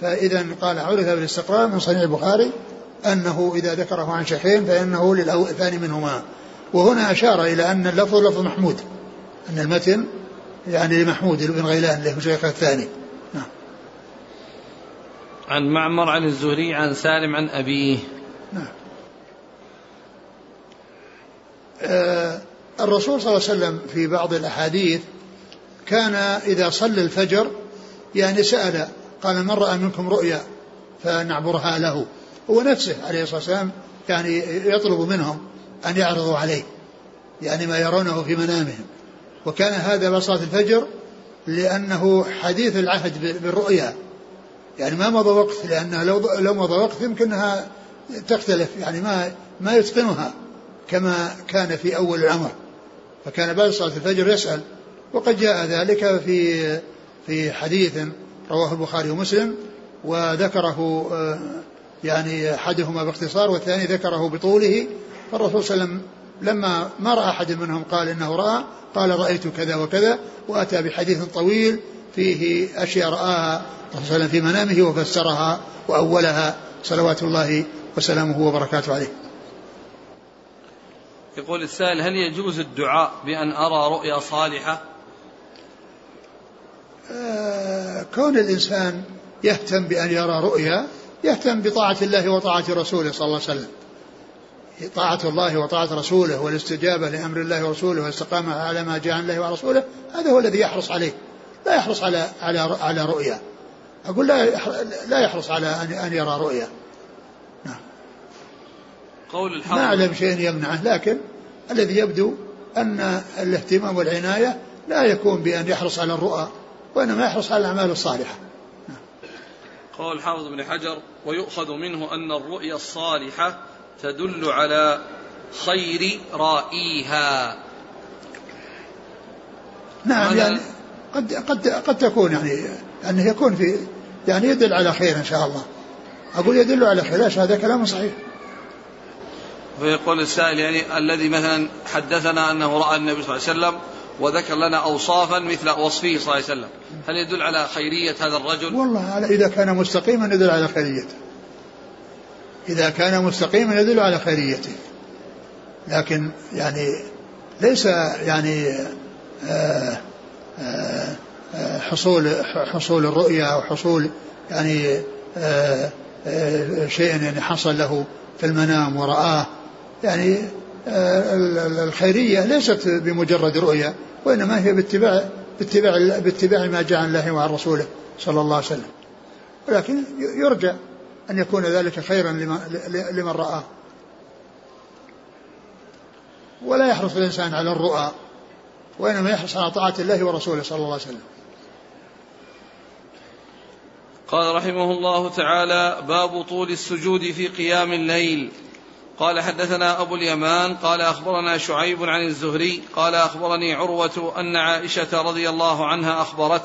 فإذا قال عرف بالاستقراء من صنيع البخاري أنه إذا ذكره عن شيخين فإنه للثاني منهما. وهنا أشار إلى أن اللفظ لفظ محمود, أن المتن يعني لمحمود بن غيلان له شيخ الثاني. نعم. عن معمر عن الزهري عن سالم عن أبيه. نعم. آه الرسول صلى الله عليه وسلم في بعض الأحاديث كان إذا صلى الفجر يعني سأل, قال من رأى منكم رؤيا فنعبرها له, هو نفسه عليه الصلاة والسلام يعني يطلب منهم أن يعرضوا عليه يعني ما يرونه في منامهم. وكان هذا بصلاة الفجر, لأنه حديث العهد بالرؤيا, يعني ما مضى وقت, لأنه لو لو مضى وقت يمكنها تختلف, يعني ما ما يتقنها كما كان في أول الأمر. فكان بعد صلاة الفجر يسأل, وقد جاء ذلك في في حديث رواه البخاري ومسلم, وذكره يعني أحدهما باختصار والثاني ذكره بطوله. فالرسول صلى الله عليه وسلم لما ما رأى أحد منهم قال إنه رأى, قال رأيت كذا وكذا, وأتى بحديث طويل فيه أشياء رآها الرسول صلى الله عليه وسلم في منامه وفسرها وأولها, صلوات الله وسلامه وبركاته عليه. يقول السائل هل يجوز الدعاء بأن أرى رؤيا صالحة؟ آه كون الإنسان يهتم بأن يرى رؤيا, يهتم بطاعة الله وطاعة رسوله صلى الله عليه وسلم, طاعة الله وطاعة رسوله والاستجابة لأمر الله ورسوله والاستقامة على ما جاء عن الله ورسوله, هذا هو الذي يحرص عليه, لا يحرص على على على رؤيا. أقول لا لا يحرص على أن يرى رؤيا. قول الحافظ ما أعلم شيء يمنعه, لكن الذي يبدو أن الاهتمام والعناية لا يكون بأن يحرص على الرؤى, وإنما يحرص على الأعمال الصالحة. قول الحافظ ابن حجر ويؤخذ منه أن الرؤيا الصالحة تدل على خير رائيها. نعم, يعني قد قد قد تكون يعني أنه يكون في يعني يدل على خير إن شاء الله. أقول يدل على خير, هذا كلام صحيح. فيقول السائل يعني الذي مثلا حدثنا أنه رأى النبي صلى الله عليه وسلم وذكر لنا أوصافا مثل وصفه صلى الله عليه وسلم, هل يدل على خيرية هذا الرجل؟ والله إذا كان مستقيما يدل على خيريته, إذا كان مستقيما يدل على خيريته, لكن يعني ليس يعني آآ آآ حصول حصول الرؤيا أو حصول يعني شيء يعني حصل له في المنام ورآه, يعني الخيرية ليست بمجرد رؤية، وإنما هي باتباع باتباع باتباع ما جاء عن الله وعن رسوله صلى الله عليه وسلم، ولكن يرجى أن يكون ذلك خيرا لمن رآه. ولا يحرص الإنسان على الرؤى، وإنما يحرص على طاعة الله ورسوله صلى الله عليه وسلم. قال رحمه الله تعالى: باب طول السجود في قيام الليل. قال: حدثنا أبو اليمان قال: أخبرنا شعيب عن الزهري قال: أخبرني عروة أن عائشة رضي الله عنها أخبرت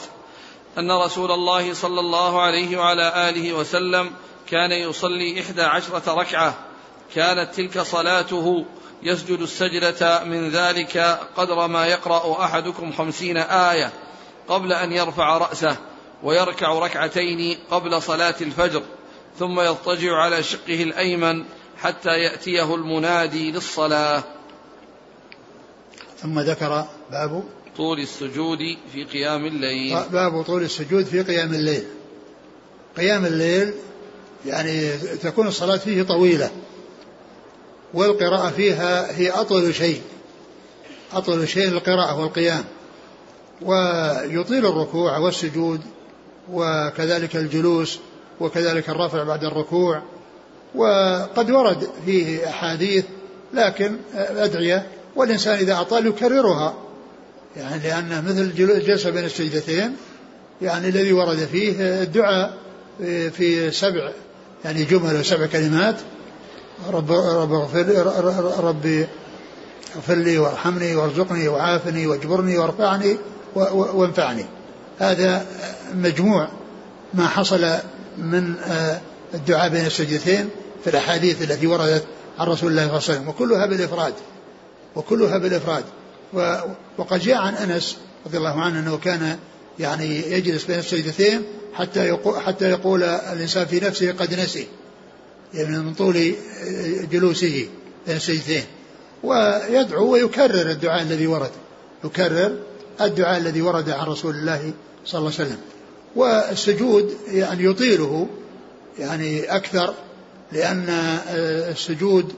أن رسول الله صلى الله عليه وعلى آله وسلم كان يصلي إحدى عشرة ركعة، كانت تلك صلاته يسجد السجدة من ذلك قدر ما يقرأ أحدكم خمسين آية قبل أن يرفع رأسه، ويركع ركعتين قبل صلاة الفجر، ثم يضطجع على شقه الأيمن حتى يأتيه المنادي للصلاة. ثم ذكر باب طول السجود في قيام الليل. باب طول السجود في قيام الليل. قيام الليل يعني تكون الصلاة فيه طويلة، والقراءة فيها هي أطول شيء، أطول شيء القراءة والقيام، ويطيل الركوع والسجود وكذلك الجلوس وكذلك الرفع بعد الركوع. وقد ورد فيه أحاديث لكن أدعية، والإنسان إذا أطال يكررها، يعني لأن مثل جلسة بين السجدتين، يعني الذي ورد فيه الدعاء في سبع يعني جمل وسبع كلمات: رب رب اغفر ربي اغفر لي وارحمني وارزقني وعافني واجبرني وارفعني وانفعني. هذا مجموع ما حصل من الدعاء بين السجدتين في الأحاديث التي وردت عن رسول الله صلى الله عليه وسلم، وكلها بالإفراد وكلها بالإفراد وقد جاء عن أنس رضي الله عنه أنه كان يعني يجلس بين السجدتين حتى يقول, حتى يقول الإنسان في نفسه قد نسي، يعني من طول جلوسه بين السجدتين. ويدعو ويكرر الدعاء الذي ورد، يكرر الدعاء الذي ورد عن رسول الله صلى الله عليه وسلم. والسجود يعني يطيله يعني أكثر، لأن السجود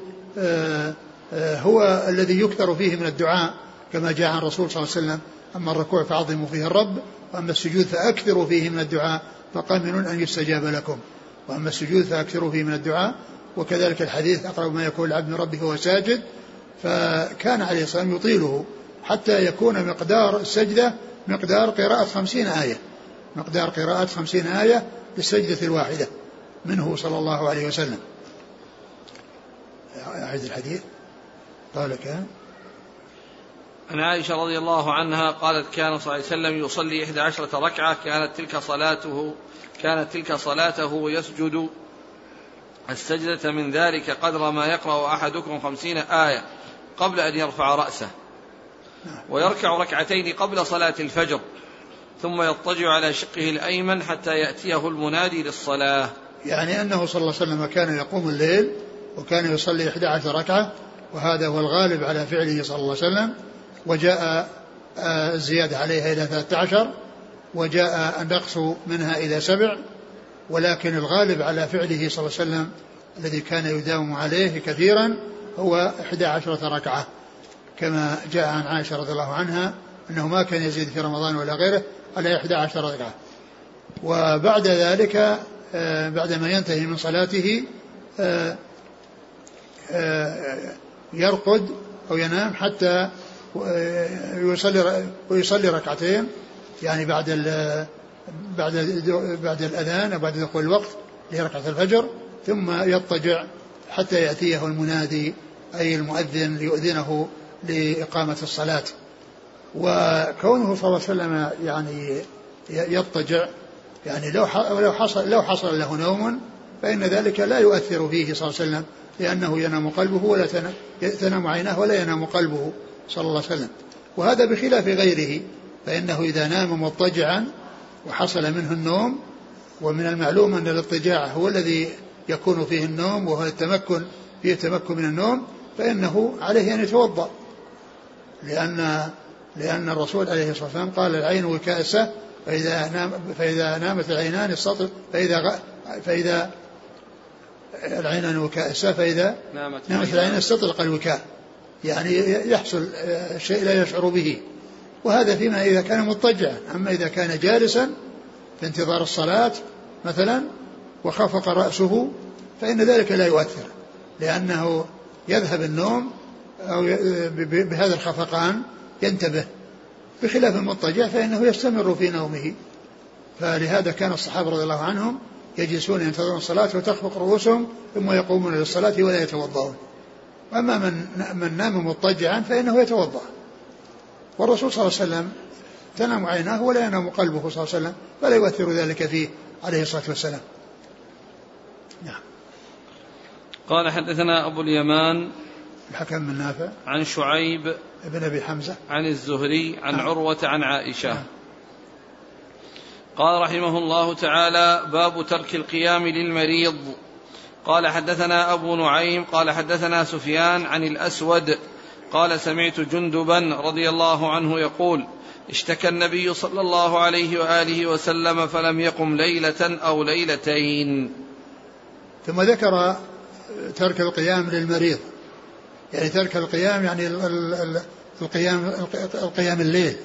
هو الذي يكثر فيه من الدعاء كما جاء عن الرسول صلى الله عليه وسلم: أما الركوع فعظموا فيه الرب، وأما السجود فأكثروا فيه من الدعاء فقمنوا أن يستجاب لكم، وأما السجود فأكثروا فيه من الدعاء. وكذلك الحديث: أقرب ما يكون العبد من ربه وهو ساجد. فكان عليه الصلاة والسلام يطيله حتى يكون مقدار السجدة مقدار قراءة خمسين آية، مقدار قراءة خمسين آية للسجدة الواحدة منه صلى الله عليه وسلم. أعيد الحديث. قال: كان عن عائشة رضي الله عنها قالت: كان صلى الله عليه وسلم يصلي إحدى عشرة ركعة، كانت تلك صلاته كانت تلك صلاته يسجد السجدة من ذلك قدر ما يقرأ أحدكم خمسين آية قبل أن يرفع رأسه، ويركع ركعتين قبل صلاة الفجر، ثم يضطجع على شقه الأيمن حتى يأتيه المنادي للصلاة. يعني أنه صلى الله عليه وسلم كان يقوم الليل وكان يصلي إحدى عشرة ركعة، وهذا هو الغالب على فعله صلى الله عليه وسلم. وجاء الزيادة عليها إلى ثلاثة عشر، وجاء النقص منها إلى سبع، ولكن الغالب على فعله صلى الله عليه وسلم الذي كان يداوم عليه كثيرا هو إحدى عشرة ركعة، كما جاء عن عائشة رضي الله عنها أنه ما كان يزيد في رمضان ولا غيره على إحدى عشرة ركعة. وبعد ذلك بعدما ينتهي من صلاته يرقد أو ينام حتى ويصلي ركعتين، يعني بعد بعد بعد الأذان وبعد دخول الوقت لركعة الفجر، ثم يضطجع حتى يأتيه المنادي أي المؤذن ليؤذنه لإقامة الصلاة. وكونه صلى الله عليه وسلم يعني يضطجع، يعني لو حصل لو حصل له نوم فإن ذلك لا يؤثر فيه صلى الله عليه وسلم، لأنه ينام قلبه ولا تنام عيناه ولا ينام قلبه صلى الله عليه وسلم. وهذا بخلاف غيره، فإنه إذا نام مضطجعا وحصل منه النوم، ومن المعلوم أن الاضطجاع هو الذي يكون فيه النوم وهو التمكن فيه التمكن من النوم، فإنه عليه أن يتوضأ، لأن لأن الرسول عليه الصلاة والسلام قال: العين وكأسه، فإذا نام فإذا نامت العينان السطر فإذا غ... فإذا العينان وكأسه، فإذا نامت العينان استطلق الوكاء. يعني يحصل شيء لا يشعر به، وهذا فيما إذا كان مضطجعا. أما إذا كان جالسا في انتظار الصلاة مثلا وخفق رأسه فإن ذلك لا يؤثر، لأنه يذهب النوم أو بهذا الخفقان ينتبه، بخلاف المضطجع فإنه يستمر في نومه. فلهذا كان الصحابة رضي الله عنهم يجلسون ينتظرون الصلاة وتخفق رؤوسهم ثم يقومون للصلاة ولا يتوضؤون. أما من, من نام مضطجعا فإنه يتوضأ، والرسول صلى الله عليه وسلم تنام عيناه ولا ينام قلبه صلى الله عليه وسلم، فلا يؤثر ذلك فيه عليه الصلاة والسلام. نعم. قال حدثنا أبو اليمان الحكم بن نافع عن شعيب بن أبي حمزة عن الزهري عن نعم. عروة عن عائشة نعم. قال رحمه الله تعالى: باب ترك القيام للمريض. قال حدثنا أبو نعيم قال حدثنا سفيان عن الأسود قال سمعت جندبا رضي الله عنه يقول: اشتكى النبي صلى الله عليه وآله وسلم فلم يقم ليلة أو ليلتين. ثم ذكر ترك القيام للمريض، يعني ترك القيام يعني القيام القيام الليل،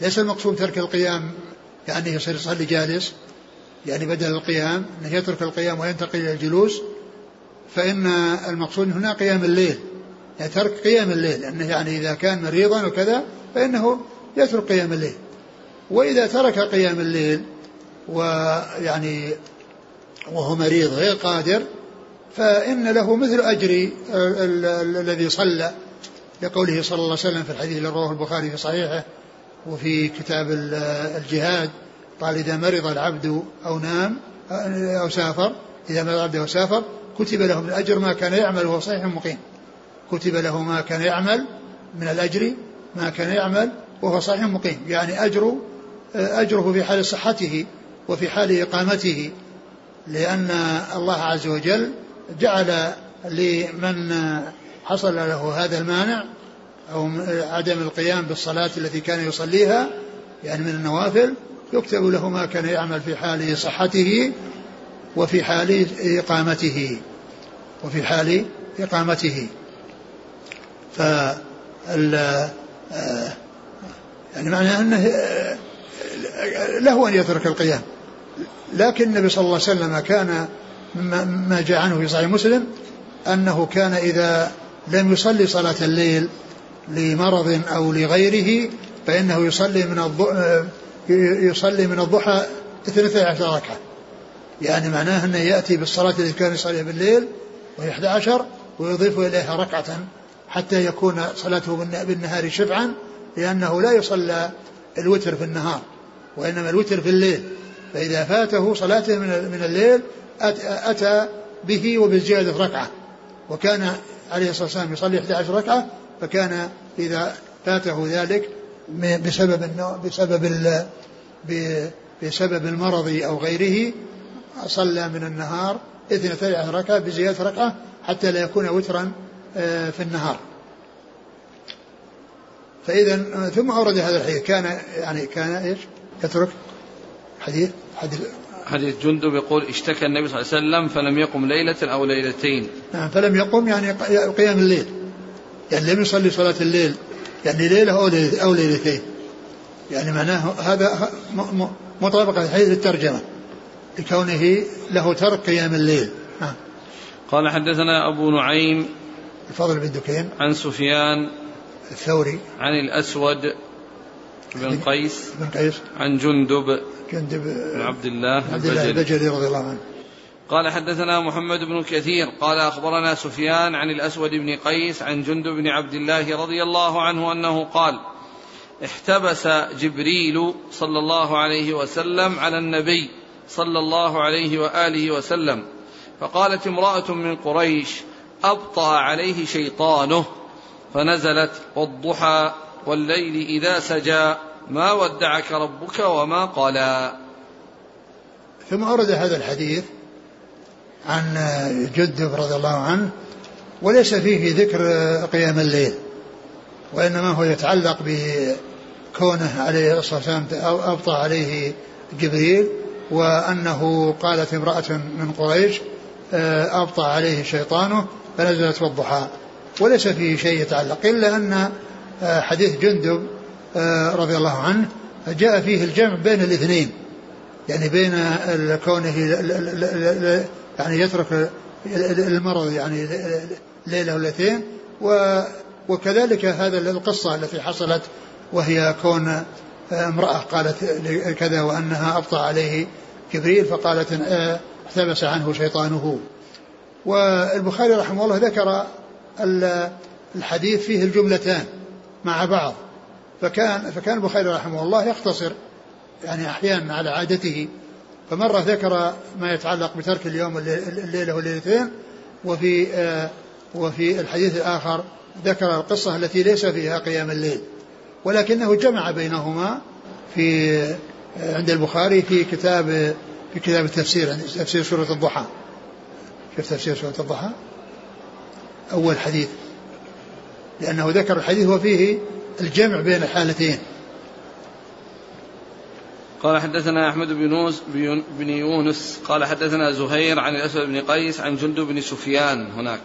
ليس المقصود ترك القيام يعني يصير يصلي جالس، يعني بدل القيام أنه يترك القيام وينتقل إلى الجلوس، فإن المقصود هنا قيام الليل، يعني ترك قيام الليل، أنه يعني إذا كان مريضا وكذا فإنه يترك قيام الليل. وإذا ترك قيام الليل ويعني وهو مريض غير قادر فإن له مثل أجر الذي صلى، لقوله صلى الله عليه وسلم في الحديث الذي رواه البخاري في صحيحه وفي كتاب الجهاد: قال إذا مرض العبد أو نام أو سافر، إذا مرض العبد أو سافر كتب له من الأجر ما كان يعمل وهو صحيح مقيم، كتب له ما كان يعمل من الأجر ما كان يعمل وهو صحيح مقيم، يعني أجره أجره في حال صحته وفي حال إقامته، لأن الله عز وجل جعل لمن حصل له هذا المانع أو عدم القيام بالصلاة التي كان يصليها يعني من النوافل يكتب له ما كان يعمل في حال صحته وفي حال إقامته وفي حال إقامته فال يعني معناه أنه له أن يترك القيام. لكن النبي صلى الله عليه وسلم كان ما جاء عنه في صحيح مسلم أنه كان إذا لم يصلي صلاة الليل لمرض أو لغيره فإنه يصلي من الضحى يصلي من الضحى اثنتي عشرة ركعة، يعني معناه أنه يأتي بالصلاة التي كان يصليها بالليل وهي إحدى عشرة ويضيف إليها ركعة حتى يكون صلاته بالنهار شفعا، لأنه لا يصلى الوتر في النهار وإنما الوتر في الليل، فإذا فاته صلاته من الليل أتى به وبالزيادة ركعة. وكان عليه الصلاة والسلام يصلي إحدى عشرة ركعة، فكان إذا فاته ذلك بسبب النوم بسبب بسبب المرض أو غيره صلى من النهار اثنتي عشرة ركعة بزيادة ركعة حتى لا يكون وترا في النهار. فإذا ثم أورد هذا الحديث كان يعني كان إيش يترك حديث حديث حديث جندب يقول اشتكى النبي صلى الله عليه وسلم فلم يقم ليلة أو ليلتين. نعم، فلم يقم يعني قيام الليل، يعني لم يصلي صلاة الليل يعني ليلة أو ليلتين، يعني معناه هذا مطابقة حيث الترجمة لكونه له ترك قيام الليل. نعم. قال حدثنا أبو نعيم الفضل بن دكين عن سفيان الثوري عن الأسود بن قيس بن قيس عن جندب جندب بن عبد الله البجلي رضي الله عنه قال حدثنا محمد بن كثير قال أخبرنا سفيان عن الأسود بن قيس عن جندب بن عبد الله رضي الله عنه أنه قال: احتبس جبريل صلى الله عليه وسلم على النبي صلى الله عليه وآله وسلم، فقالت امرأة من قريش: أبطأ عليه شيطانه، فنزلت: والضحى والليل إذا سجى ما ودعك ربك وما قلى. ثم أورد هذا الحديث عن جندب رضي الله عنه، وليس فيه ذكر قيام الليل، وإنما هو يتعلق بكونه عليه الصلاة والسلام أبطأ عليه جبريل، وأنه قالت امرأة من قريش أبطأ عليه شيطانه فنزلت والضحى، وليس فيه شيء يتعلق، إلا أن حديث جندب رضي الله عنه جاء فيه الجمع بين الاثنين، يعني بين كونه يعني يترك المرض يعني ليلة وليلتين، وكذلك هذا القصة التي حصلت وهي كون امرأة قالت كذا وأنها أبطأ عليه جبريل فقالت احتبس عنه شيطانه. والبخاري رحمه الله ذكر الحديث فيه الجملتان مع بعض، فكان فكان البخاري رحمه الله يختصر يعني أحيانا على عادته، فمرة ذكر ما يتعلق بترك اليوم الليلة والليلتين، وفي وفي الحديث الآخر ذكر القصة التي ليس فيها قيام الليل، ولكنه جمع بينهما في عند البخاري في كتاب في كتاب التفسير، عند تفسير سورة الضحى. شفت تفسير سورة الضحى أول حديث، لأنه ذكر الحديث وفيه الجمع بين الحالتين. قال حدثنا أحمد بن يونس قال حدثنا زهير عن الأسود بن قيس عن جندب بن سفيان هناك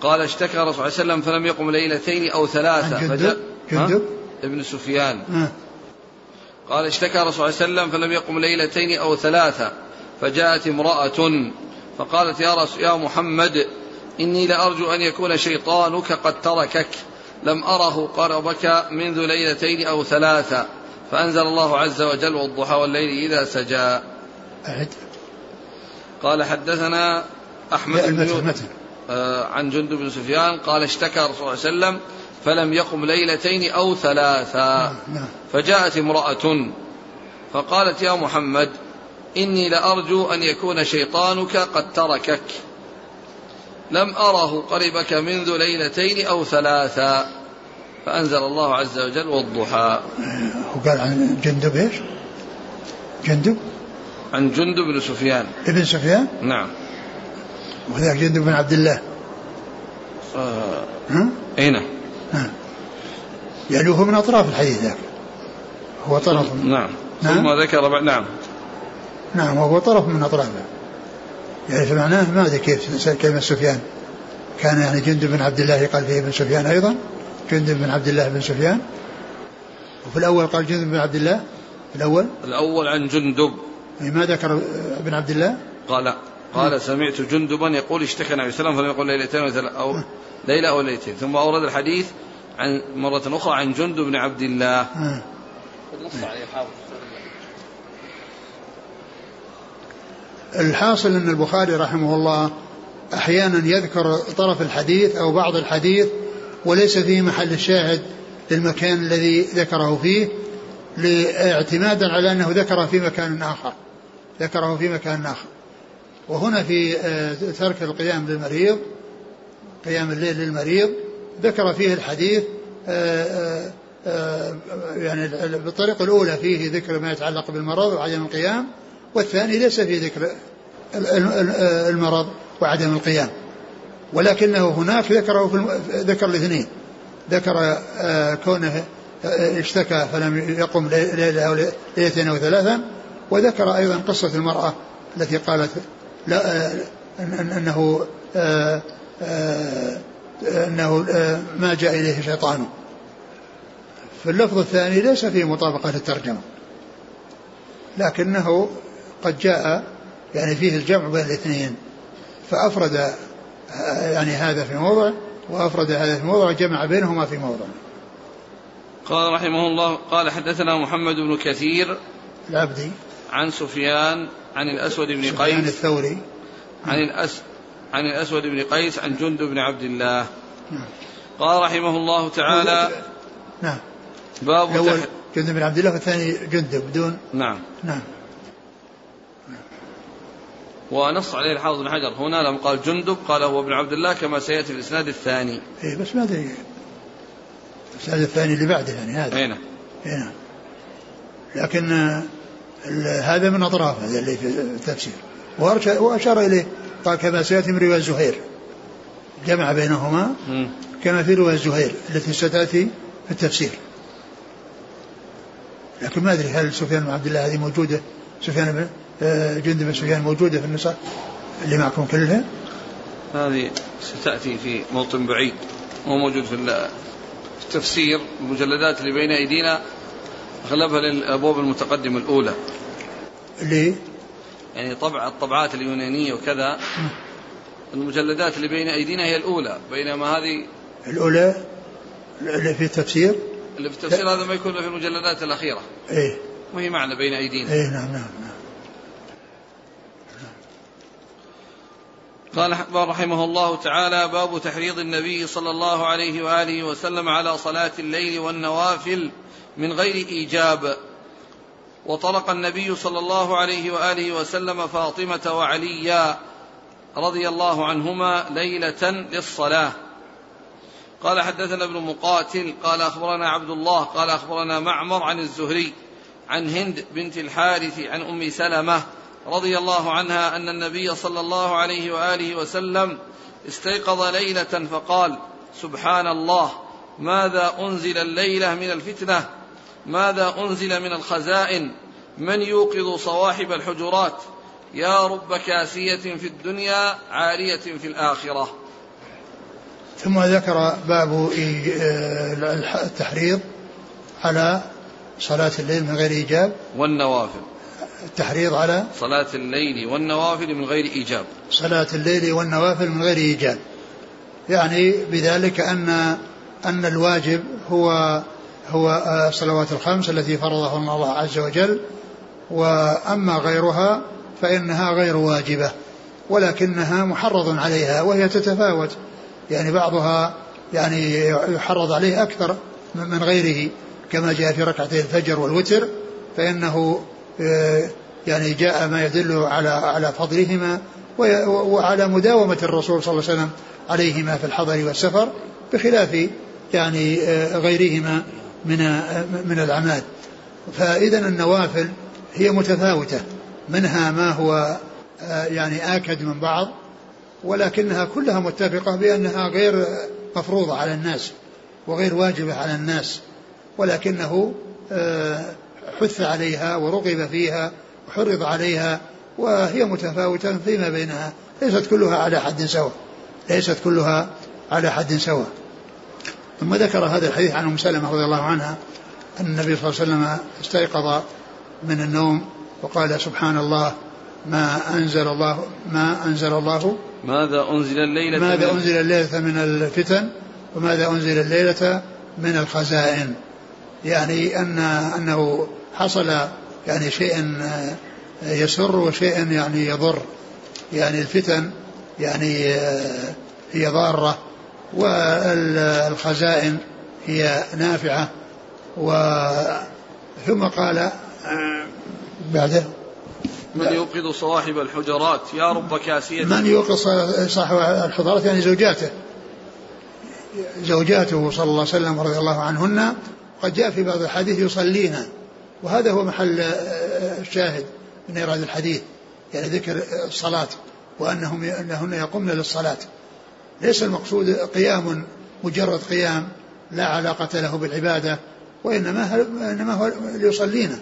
قال اشتكى رسول الله صلى الله عليه وسلم فلم يقم ليلتين أو ثلاثة. جندب جندب ابن سفيان أه. قال اشتكى رسول الله صلى الله عليه وسلم فلم يقم ليلتين أو ثلاثة فجاءت امرأة فقالت يا رسول يا محمد إني لأرجو أن يكون شيطانك قد تركك لم أره قربك منذ ليلتين أو ثلاثة فأنزل الله عز وجل والضحى والليل إذا سجى. قال حدثنا أحمد بن آه عن جندب بن سفيان قال اشتكى رسول الله صلى الله عليه وسلم فلم يقم ليلتين أو ثلاثة فجاءت امرأة فقالت يا محمد إني لأرجو أن يكون شيطانك قد تركك لم أره قربك منذ ليلتين أو ثلاثة فأنزل الله عز وجل والضحى. وقال عن جندب إيش؟ جندب عن جندب بن سفيان ابن سفيان نعم، وهذا جندب بن عبد الله آه. ها؟ أين ها؟ يعني هو من أطراف الحديث ذاك هو طرف من... نعم. نعم ثم ذكر بعد نعم نعم هو طرف من أطرافه، يعني فمعناه ما أدري كيف كلمة سفيان كان يعني جندب بن عبد الله قال فيه ابن سفيان أيضا جندب بن عبد الله بن سفيان، وفي الأول قال جندب بن عبد الله الأول الأول عن جندب ما ذكر ابن عبد الله قال قال سمعت جندبا يقول اشتكى النبي صلى الله عليه وسلم فلم يقل ليلتين أو ليلة أو ليلتين، ثم أورد الحديث عن مرة أخرى عن جندب بن عبد الله آه. الحاصل أن البخاري رحمه الله أحيانا يذكر طرف الحديث أو بعض الحديث وليس فيه محل الشاهد للمكان الذي ذكره فيه، لاعتمادا على أنه ذكره في مكان آخر ذكره في مكان آخر وهنا في ترك القيام للمريض قيام الليل للمريض ذكر فيه الحديث يعني بالطريقة الأولى فيه ذكر ما يتعلق بالمرض وعدم القيام، والثاني ليس في ذكر المرض وعدم القيام، ولكنه هناك ذكره في الم... ذكر الاثنين ذكر كونه اشتكى فلم يقم ليلتين أو ثلاثا، وذكر أيضا قصة المرأة التي قالت لا أنه أنه ما جاء إليه شيطانه. في اللفظ الثاني ليس في مطابقة للترجمة لكنه قد جاء يعني فيه الجمع بين الاثنين، فأفرد يعني هذا في موضع وأفرد هذا في موضع جمع بينهما في موضع. قال رحمه الله قال حدثنا محمد بن كثير العبدي عن سفيان عن الأسود بن قيس عن الثوري عن الأس عن الأسود بن قيس عن جندب بن عبد الله. نعم. قال رحمه الله تعالى نعم باب الأول جندب بن عبد الله والثاني جندب بدون نعم نعم ونص عليه الحافظ بن حجر هنا لما قال جندب قال هو ابن عبد الله كما سيأتي في الإسناد الثاني إيه بس ما أدري الإسناد الثاني اللي بعده يعني هذا هنا هنا لكن هذا من أطراف هذا اللي في التفسير وأشار إليه قال كما سيأتي من رواية زهير جمع بينهما كما في رواية زهير التي ستأتي في التفسير، لكن ما أدري هل سفيان بن عبد الله هذه موجودة سفيان بن جندب بن سفيان موجودة في النسخ اللي معكم كلها هذه ستأتي في موطن بعيد وموجود في التفسير. المجلدات اللي بين أيدينا أغلبها للأبواب المتقدمة الأولى. ليه؟ يعني طبع الطبعات اليونانية وكذا. المجلدات اللي بين أيدينا هي الأولى, بينما هذه الأولى اللي في التفسير اللي في التفسير لا. هذا ما يكون في المجلدات الأخيرة. إيه وهي معنا بين أيدينا. إيه نعم نعم. قال رحمه الله تعالى: باب تحريض النبي صلى الله عليه وآله وسلم على صلاة الليل والنوافل من غير إيجاب. وطلق النبي صلى الله عليه وآله وسلم فاطمة وعلي رضي الله عنهما ليلة للصلاة. قال: حدثنا ابن مقاتل قال أخبرنا عبد الله قال أخبرنا معمر عن الزهري عن هند بنت الحارث عن أم سلمة رضي الله عنها أن النبي صلى الله عليه وآله وسلم استيقظ ليلة فقال: سبحان الله, ماذا أنزل الليلة من الفتنة, ماذا أنزل من الخزائن, من يوقظ صواحب الحجرات, يا رب كاسية في الدنيا عارية في الآخرة. ثم ذكر باب التحريض على صلاة الليل من غير إيجاب والنوافل. التحريض على صلاة الليل والنوافل من غير إيجاب. صلاة الليل والنوافل من غير إيجاب, يعني بذلك أن أن الواجب هو هو الصلوات الخمس التي فرضهن الله عز وجل, وأما غيرها فإنها غير واجبة ولكنها محرض عليها وهي تتفاوت, يعني بعضها يعني يحرض عليه أكثر من غيره, كما جاء في ركعتي الفجر والوتر فإنه يعني جاء ما يدل على على فضلهما وعلى مداومة الرسول صلى الله عليه وسلم عليهما في الحضر والسفر, بخلاف يعني غيرهما من من الأعمال. فإذن النوافل هي متفاوتة, منها ما هو يعني آكد من بعض, ولكنها كلها متفقة بأنها غير مفروضة على الناس وغير واجبة على الناس, ولكنه حث عليها ورغب فيها وحرض عليها, وهي متفاوتة فيما بينها, ليست كلها على حد سواء ليست كلها على حد سواء. ثم ذكر هذا الحديث عن أم سلمة رضي الله عنها أن النبي صلى الله عليه وسلم استيقظ من النوم وقال: سبحان الله, ما أنزل الله ما أنزل الله ماذا أنزل الليلة ماذا أنزل الليلة من الفتن وماذا أنزل الليلة من الخزائن. يعني أن أنه حصل يعني شيء يسر وشيء يعني يضر, يعني الفتن يعني هي ضارة والخزائن هي نافعة. ثم قال بعده: من يوقظ صاحب الحجرات يا رب كاسية. من يوقظ صاحب الحجرات يعني زوجاته زوجاته صلى الله عليه وسلم رضي الله عنهن, قد جاء في بعض الحديث يصلينا, وهذا هو محل الشاهد من إيراد الحديث, يعني ذكر الصلاة وأنهم أنهن يقمن للصلاة, ليس المقصود قيام مجرد قيام لا علاقة له بالعبادة, وإنما إنما هو ليصلينا,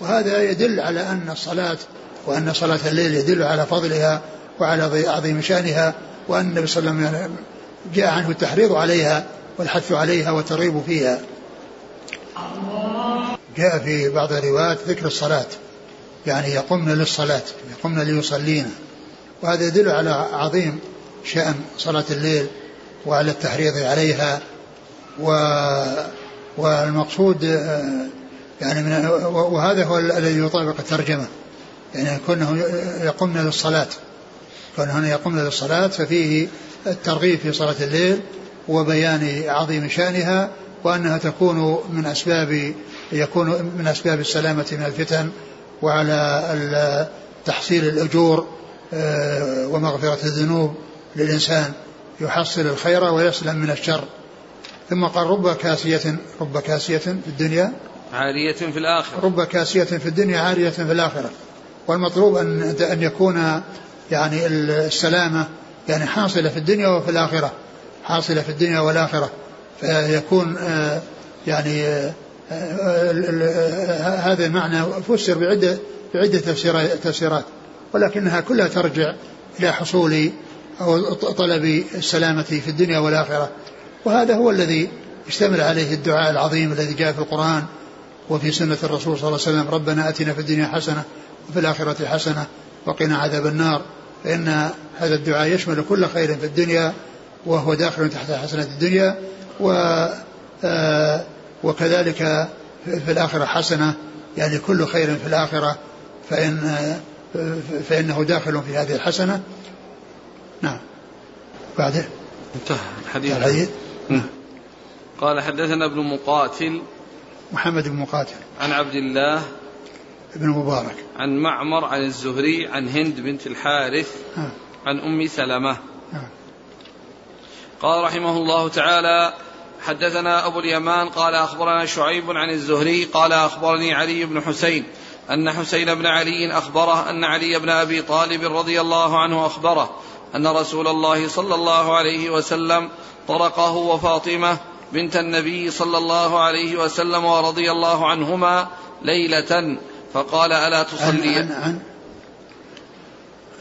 وهذا يدل على أن الصلاة وأن صلاة الليل يدل على فضلها وعلى عظيم شأنها, وأن النبي صلى الله عليه وسلم جاء عنه التحريض عليها والحث عليها والترغيب فيها. جاء في بعض الروايات ذكر الصلاة, يعني يقمنا للصلاة يقمنا ليصلينا, وهذا يدل على عظيم شأن صلاة الليل وعلى التحريض عليها. و... والمقصود يعني من... وهذا هو الذي يطابق الترجمة, يعني كونه يقمنا للصلاة كونه يقمنا للصلاة ففيه الترغيب في صلاة الليل وبيان عظيم شأنها, وأنها تكون من أسباب يكون من أسباب السلامة من الفتن وعلى تحصيل الأجور ومغفرة الذنوب للإنسان, يحصل الخير ويسلم من الشر. ثم قال: رب كاسية رب كاسية في الدنيا عارية في الآخرة رب كاسية في الدنيا عارية في الآخرة. والمطلوب أن أن يكون يعني السلامة يعني حاصلة في الدنيا وفي الآخرة, حاصلة في الدنيا والآخرة, فيكون يعني هذا المعنى فسر بعدة بعدة تفسيرات, ولكنها كلها ترجع إلى حصول أو طلب السلامة في الدنيا والآخرة. وهذا هو الذي اشتمل عليه الدعاء العظيم الذي جاء في القرآن وفي سنة الرسول صلى الله عليه وسلم: ربنا أتنا في الدنيا حسنة وفي الآخرة حسنة وقنا عذاب النار. فإن هذا الدعاء يشمل كل خير في الدنيا وهو داخل تحت حسنة الدنيا، و وكذلك في الآخرة حسنة، يعني كل خير في الآخرة فإن فإنه داخل في هذه الحسنة. نعم. بعده انتهى الحديث, الحديث. نعم. قال: حدثنا ابن مقاتل محمد بن مقاتل عن عبد الله ابن مبارك عن معمر عن الزهري عن هند بنت الحارث ها. عن أم سلمة ها. قال رحمه الله تعالى: حدثنا أبو اليمان قال أخبرنا شعيب عن الزهري قال أخبرني علي بن حسين أن حسين بن علي أخبره أن علي بن أبي طالب رضي الله عنه أخبره أن رسول الله صلى الله عليه وسلم طرقه وفاطمة بنت النبي صلى الله عليه وسلم ورضي الله عنهما ليلة، فقال: ألا تصلي عن, عن, عن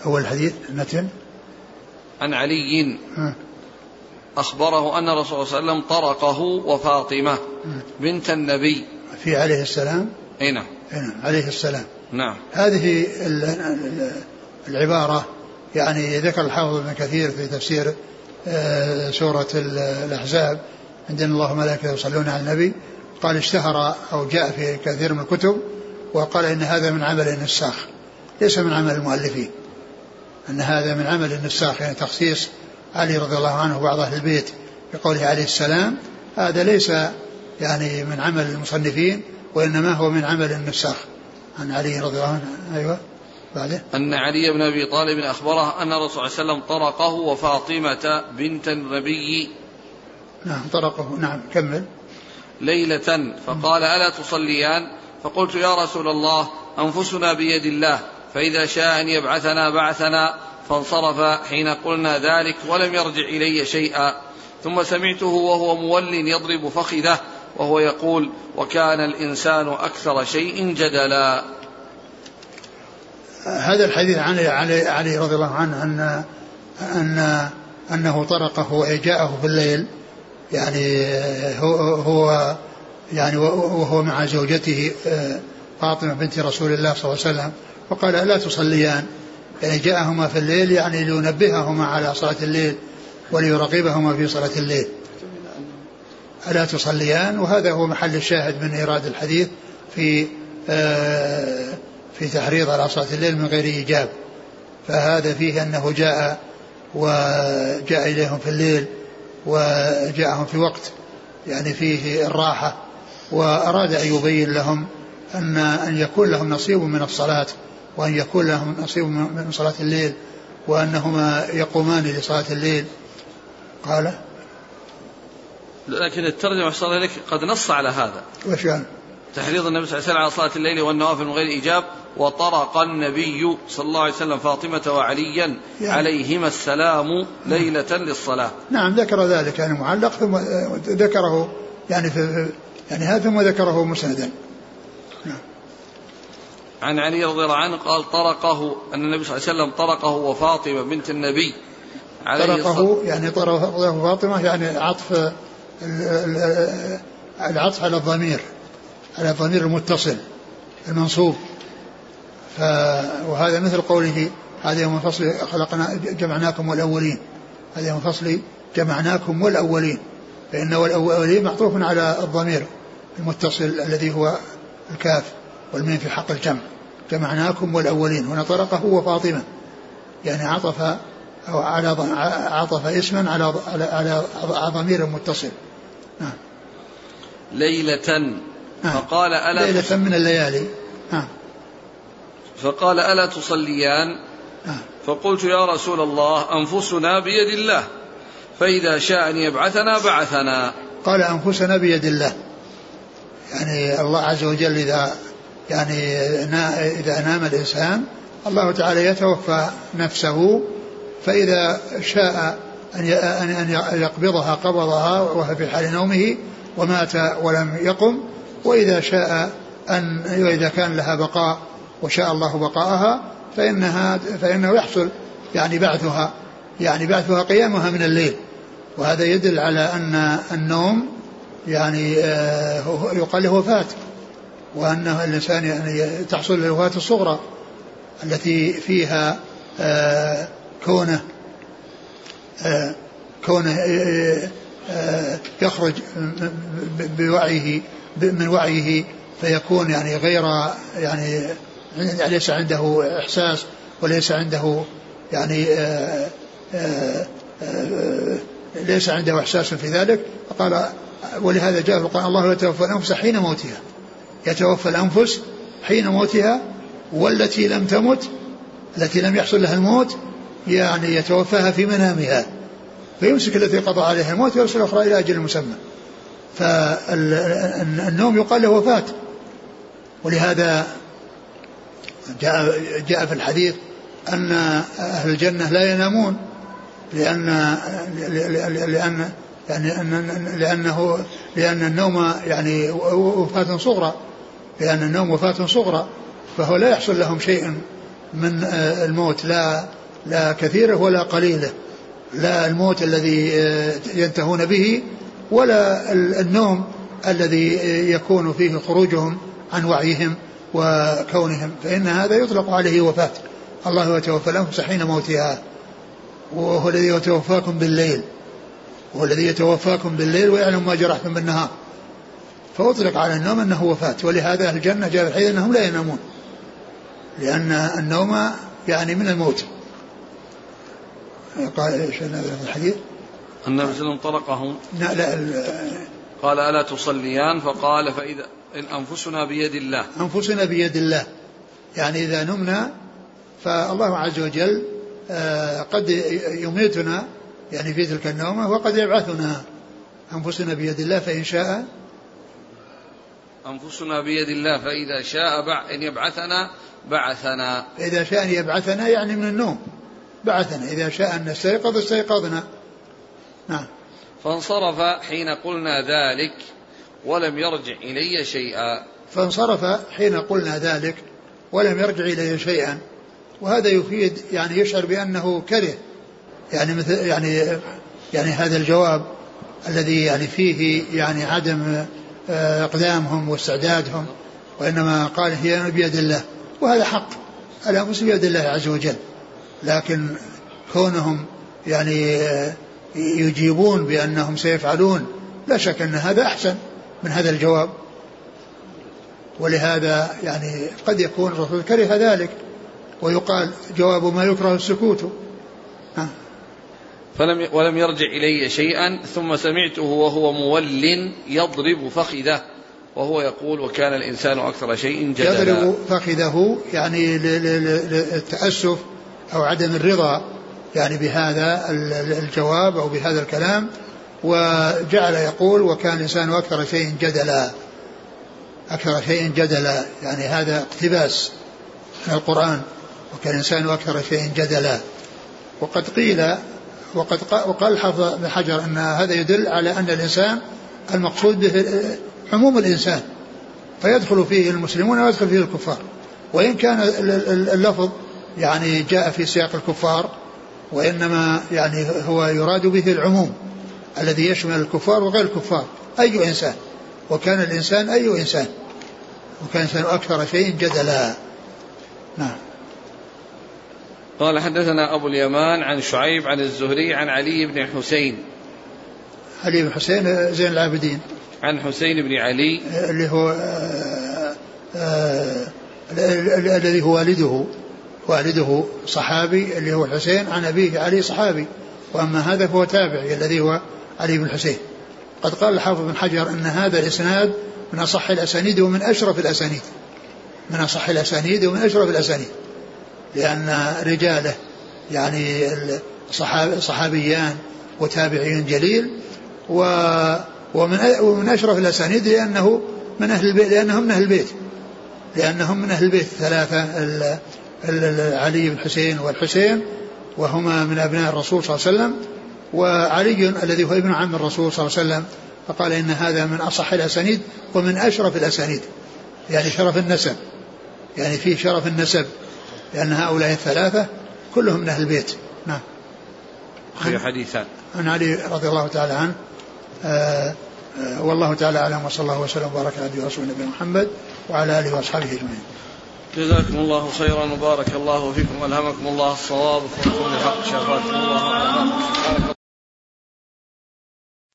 أول حديث متن عن علي أخبره أن رسول الله صلى الله عليه وسلم طرقه وفاطمة بنت النبي في عليه السلام. هنا عليه السلام. نعم. هذه العبارة يعني ذكر الحافظ ابن كثير في تفسير سورة الأحزاب عندنا الله ملائكته يصلون على النبي، قال اشتهر أو جاء في كثير من الكتب، وقال إن هذا من عمل النساخ ليس من عمل المؤلفين، أن هذا من عمل النساخ، يعني تخصيص علي رضي الله عنه وبعض أهل البيت بقوله عليه السلام هذا ليس يعني من عمل المصنفين، وإنما هو من عمل النساخ عن علي رضي الله عنه. أيوة بعده أن علي بن أبي طالب أخبره أن رسول الله صلى الله عليه وسلم طرقه وفاطمة بنت النبي. نعم طرقه. نعم كمل. ليلة، فقال: ألا تصليان؟ فقلت: يا رسول الله، أنفسنا بيد الله، فإذا شاء أن يبعثنا بعثنا. فانصرف حين قلنا ذلك ولم يرجع إلي شيئا. ثم سمعته وهو مول يضرب فخذه وهو يقول: وكان الإنسان أكثر شيء جدلا. هذا الحديث عن علي, علي رضي الله عنه أن, أن أنه طرقه وجاءه في الليل، يعني هو, هو يعني وهو مع زوجته فاطمة بنت رسول الله صلى الله عليه وسلم، وقال: ألا تصليان؟ يعني جاءهما في الليل يعني لينبههما على صلاة الليل وليرقبهما في صلاة الليل. ألا تصليان، وهذا هو محل الشاهد من إيراد الحديث في في تحريض على صلاة الليل من غير إيجاب، فهذا فيه أنه جاء وجاء إليهم في الليل وجاءهم في وقت يعني فيه الراحة، وأراد أن يبين لهم أن أن يكون لهم نصيب من الصلاة وأن يكون لهم نصيب من صلاة الليل وأنهما يقومان لصلاة الليل. قال لكن الترجمة صلى لك قد نص على هذا وشان تحريض النبي صلى الله عليه وسلم على صلاة الليل والنوافل من غير إيجاب، وطرق النبي صلى الله عليه وسلم فاطمة وعليا يعني عليهما السلام ليلة نعم للصلاة. نعم ذكر ذلك يعني معلق، ثم ذكره يعني في يعني هذا ثم ذكره مسندا. نعم. عن علي رضي الله عنه قال: طرقه أن النبي صلى الله عليه وسلم طرقه وفاطمة بنت النبي عليه طرقه يعني طرقه فاطمة، يعني عطف العطف على الضمير على الضمير المتصل المنصوب، ف... وهذا مثل قوله: هذا يوم الفصل خلقنا جمعناكم والأولين، هذا يوم الفصل جمعناكم والأولين، فإن والأولين معطوف على الضمير المتصل الذي هو الكاف والمين في حق الجمع، جمعناكم والأولين. هنا طرقه وفاطمة يعني عطف أو على عطف اسما على على على ضمير متصل. نعم. ليلة آه. فقال ألا ليلة من الليالي آه. فقال: ألا تصليان؟ آه. فقلت: يا رسول الله، أنفسنا بيد الله، فإذا شاء أن يبعثنا بعثنا. قال: أنفسنا بيد الله، يعني الله عز وجل إذا يعني إذا نام الإنسان الله تعالى يتوفى نفسه، فإذا شاء أن يقبضها قبضها وهو في حال نومه ومات ولم يقم، وإذا شاء أن وإذا كان لها بقاء وشاء الله بقاءها فإنها فإنه يحصل يعني بعثها يعني بعثها قيامها من الليل, وهذا يدل على أن النوم يعني يقال له وفاة, وأن الإنسان يعني تحصل له الوفاة الصغرى التي فيها كونه كونه يخرج بوعيه من وعيه, فيكون يعني غير يعني ليس عنده إحساس وليس عنده يعني ليس عنده إحساس في ذلك. قال ولهذا جاء قال الله يتوفى الأنفس حين موتها, يتوفى الأنفس حين موتها, والتي لم تمت التي لم يحصل لها الموت يعني يتوفاها في منامها, فيمسك التي قضى عليها الموت ويرسل أخرى إلى أجل مسمى. فالنوم يقال له وفاة, ولهذا جاء, جاء في الحديث أن أهل الجنة لا ينامون لأن لأن لأن لأنه لأن النوم يعني وفاة صغرى, لأن النوم وفاة صغرى, فهو لا يحصل لهم شيء من الموت, لا لا كثيره ولا قليله, لا الموت الذي ينتهون به ولا النوم الذي يكون فيه خروجهم عن وعيهم وكونهم, فإن هذا يطلق عليه وفاة. الله يتوفى الأنفس حين موتها, وهو الذي يتوفاكم بالليل, وهو الذي يتوفاكم بالليل ويعلم ما جرحتم بالنهار, فأطلق على النوم أنه وفاة. ولهذا أهل الجنة جاء الحديث أنهم لا ينامون لأن النوم يعني من الموت. قال إيش هذا الحديث؟ أن رجلا طلقهم لا لا قال ألا تصليان؟ فقال فإذا أنفسنا بيد الله, أنفسنا بيد الله يعني إذا نمنا فالله عز وجل قد يميتنا يعني في تلك النومة وقد يبعثنا. أنفسنا بيد الله فإن شاء أنفسنا بيد الله فإذا شاء بع... إن يبعثنا بعثنا, إذا شاء أن يبعثنا يعني من النوم بعثنا, إذا شاء أن نستيقظ استيقظنا. نعم. فانصرف حين قلنا ذلك ولم يرجع إلي شيئا, فانصرف حين قلنا ذلك ولم يرجع إلي شيئا, وهذا يفيد يعني يشعر بأنه كره يعني مثل يعني يعني هذا الجواب الذي يعني فيه يعني عدم اقدامهم واستعدادهم, وانما قال هي بيد الله, وهذا حق, الأنفس بيد الله عز وجل, لكن كونهم يعني يجيبون بانهم سيفعلون لا شك ان هذا احسن من هذا الجواب. ولهذا يعني قد يكون الرسول كره ذلك, ويقال جواب ما يكره السكوت. فلم ولم يرجع إلي شيئا. ثم سمعته وهو مول يضرب فخذه وهو يقول وكان الإنسان أكثر شيء جدلا, يضرب فخذه يعني للتأسف أو عدم الرضا يعني بهذا الجواب أو بهذا الكلام, وجعل يقول وكان الإنسان أكثر شيء جدلا, أكثر شيء جدلا يعني هذا اقتباس من القرآن, وكان الإنسان أكثر شيء جدلا. وقد قيل وقد وقال الحافظ ابن حجر أن هذا يدل على أن الإنسان المقصود به عموم الإنسان, فيدخل فيه المسلمون ويدخل فيه الكفار, وإن كان اللفظ يعني جاء في سياق الكفار, وإنما يعني هو يراد به العموم الذي يشمل الكفار وغير الكفار, أي إنسان, وكان الإنسان أي إنسان, وكان الإنسان أكثر شيء جدلا. نعم. قال حدثنا أبو اليمان عن شعيب عن الزهري عن علي بن حسين, علي بن حسين زين العابدين, عن حسين بن علي اللي هو الذي هو والده, والده صحابي اللي هو حسين, عن أبيه علي صحابي, وأما هذا فهو تابعي الذي هو علي بن حسين. قد قال الحافظ بن حجر أن هذا الإسناد من أصح الأسانيد ومن أشرف الأسانيد, من أصح الأسانيد ومن أشرف الأسانيد, لأن رجاله يعني صحابيان وتابعين جليل, ومن أشرف الأسانيد لأنه من أهل البيت, لأنهم من أهل البيت, لأنهم من أهل البيت الثلاثة, علي بن حسين والحسين, وهما من أبناء الرسول صلى الله عليه وسلم, وعلي الذي هو ابن عم الرسول صلى الله عليه وسلم, فقال إن هذا من أصح الأسانيد ومن أشرف الأسانيد, يعني شرف النسب, يعني فيه شرف النسب, لأن هؤلاء الثلاثة كلهم من أهل البيت. نعم. في حديثان عن علي رضي الله تعالى عنه. آه آه والله تعالى أعلم، وصلى الله وسلم وبارك على رسولنا محمد وعلى آله وأصحابه أجمعين. جزاكم الله خيرا وبارك الله فيكم، ألهمكم الله الصواب وفقكم لحق، شفاكم الله.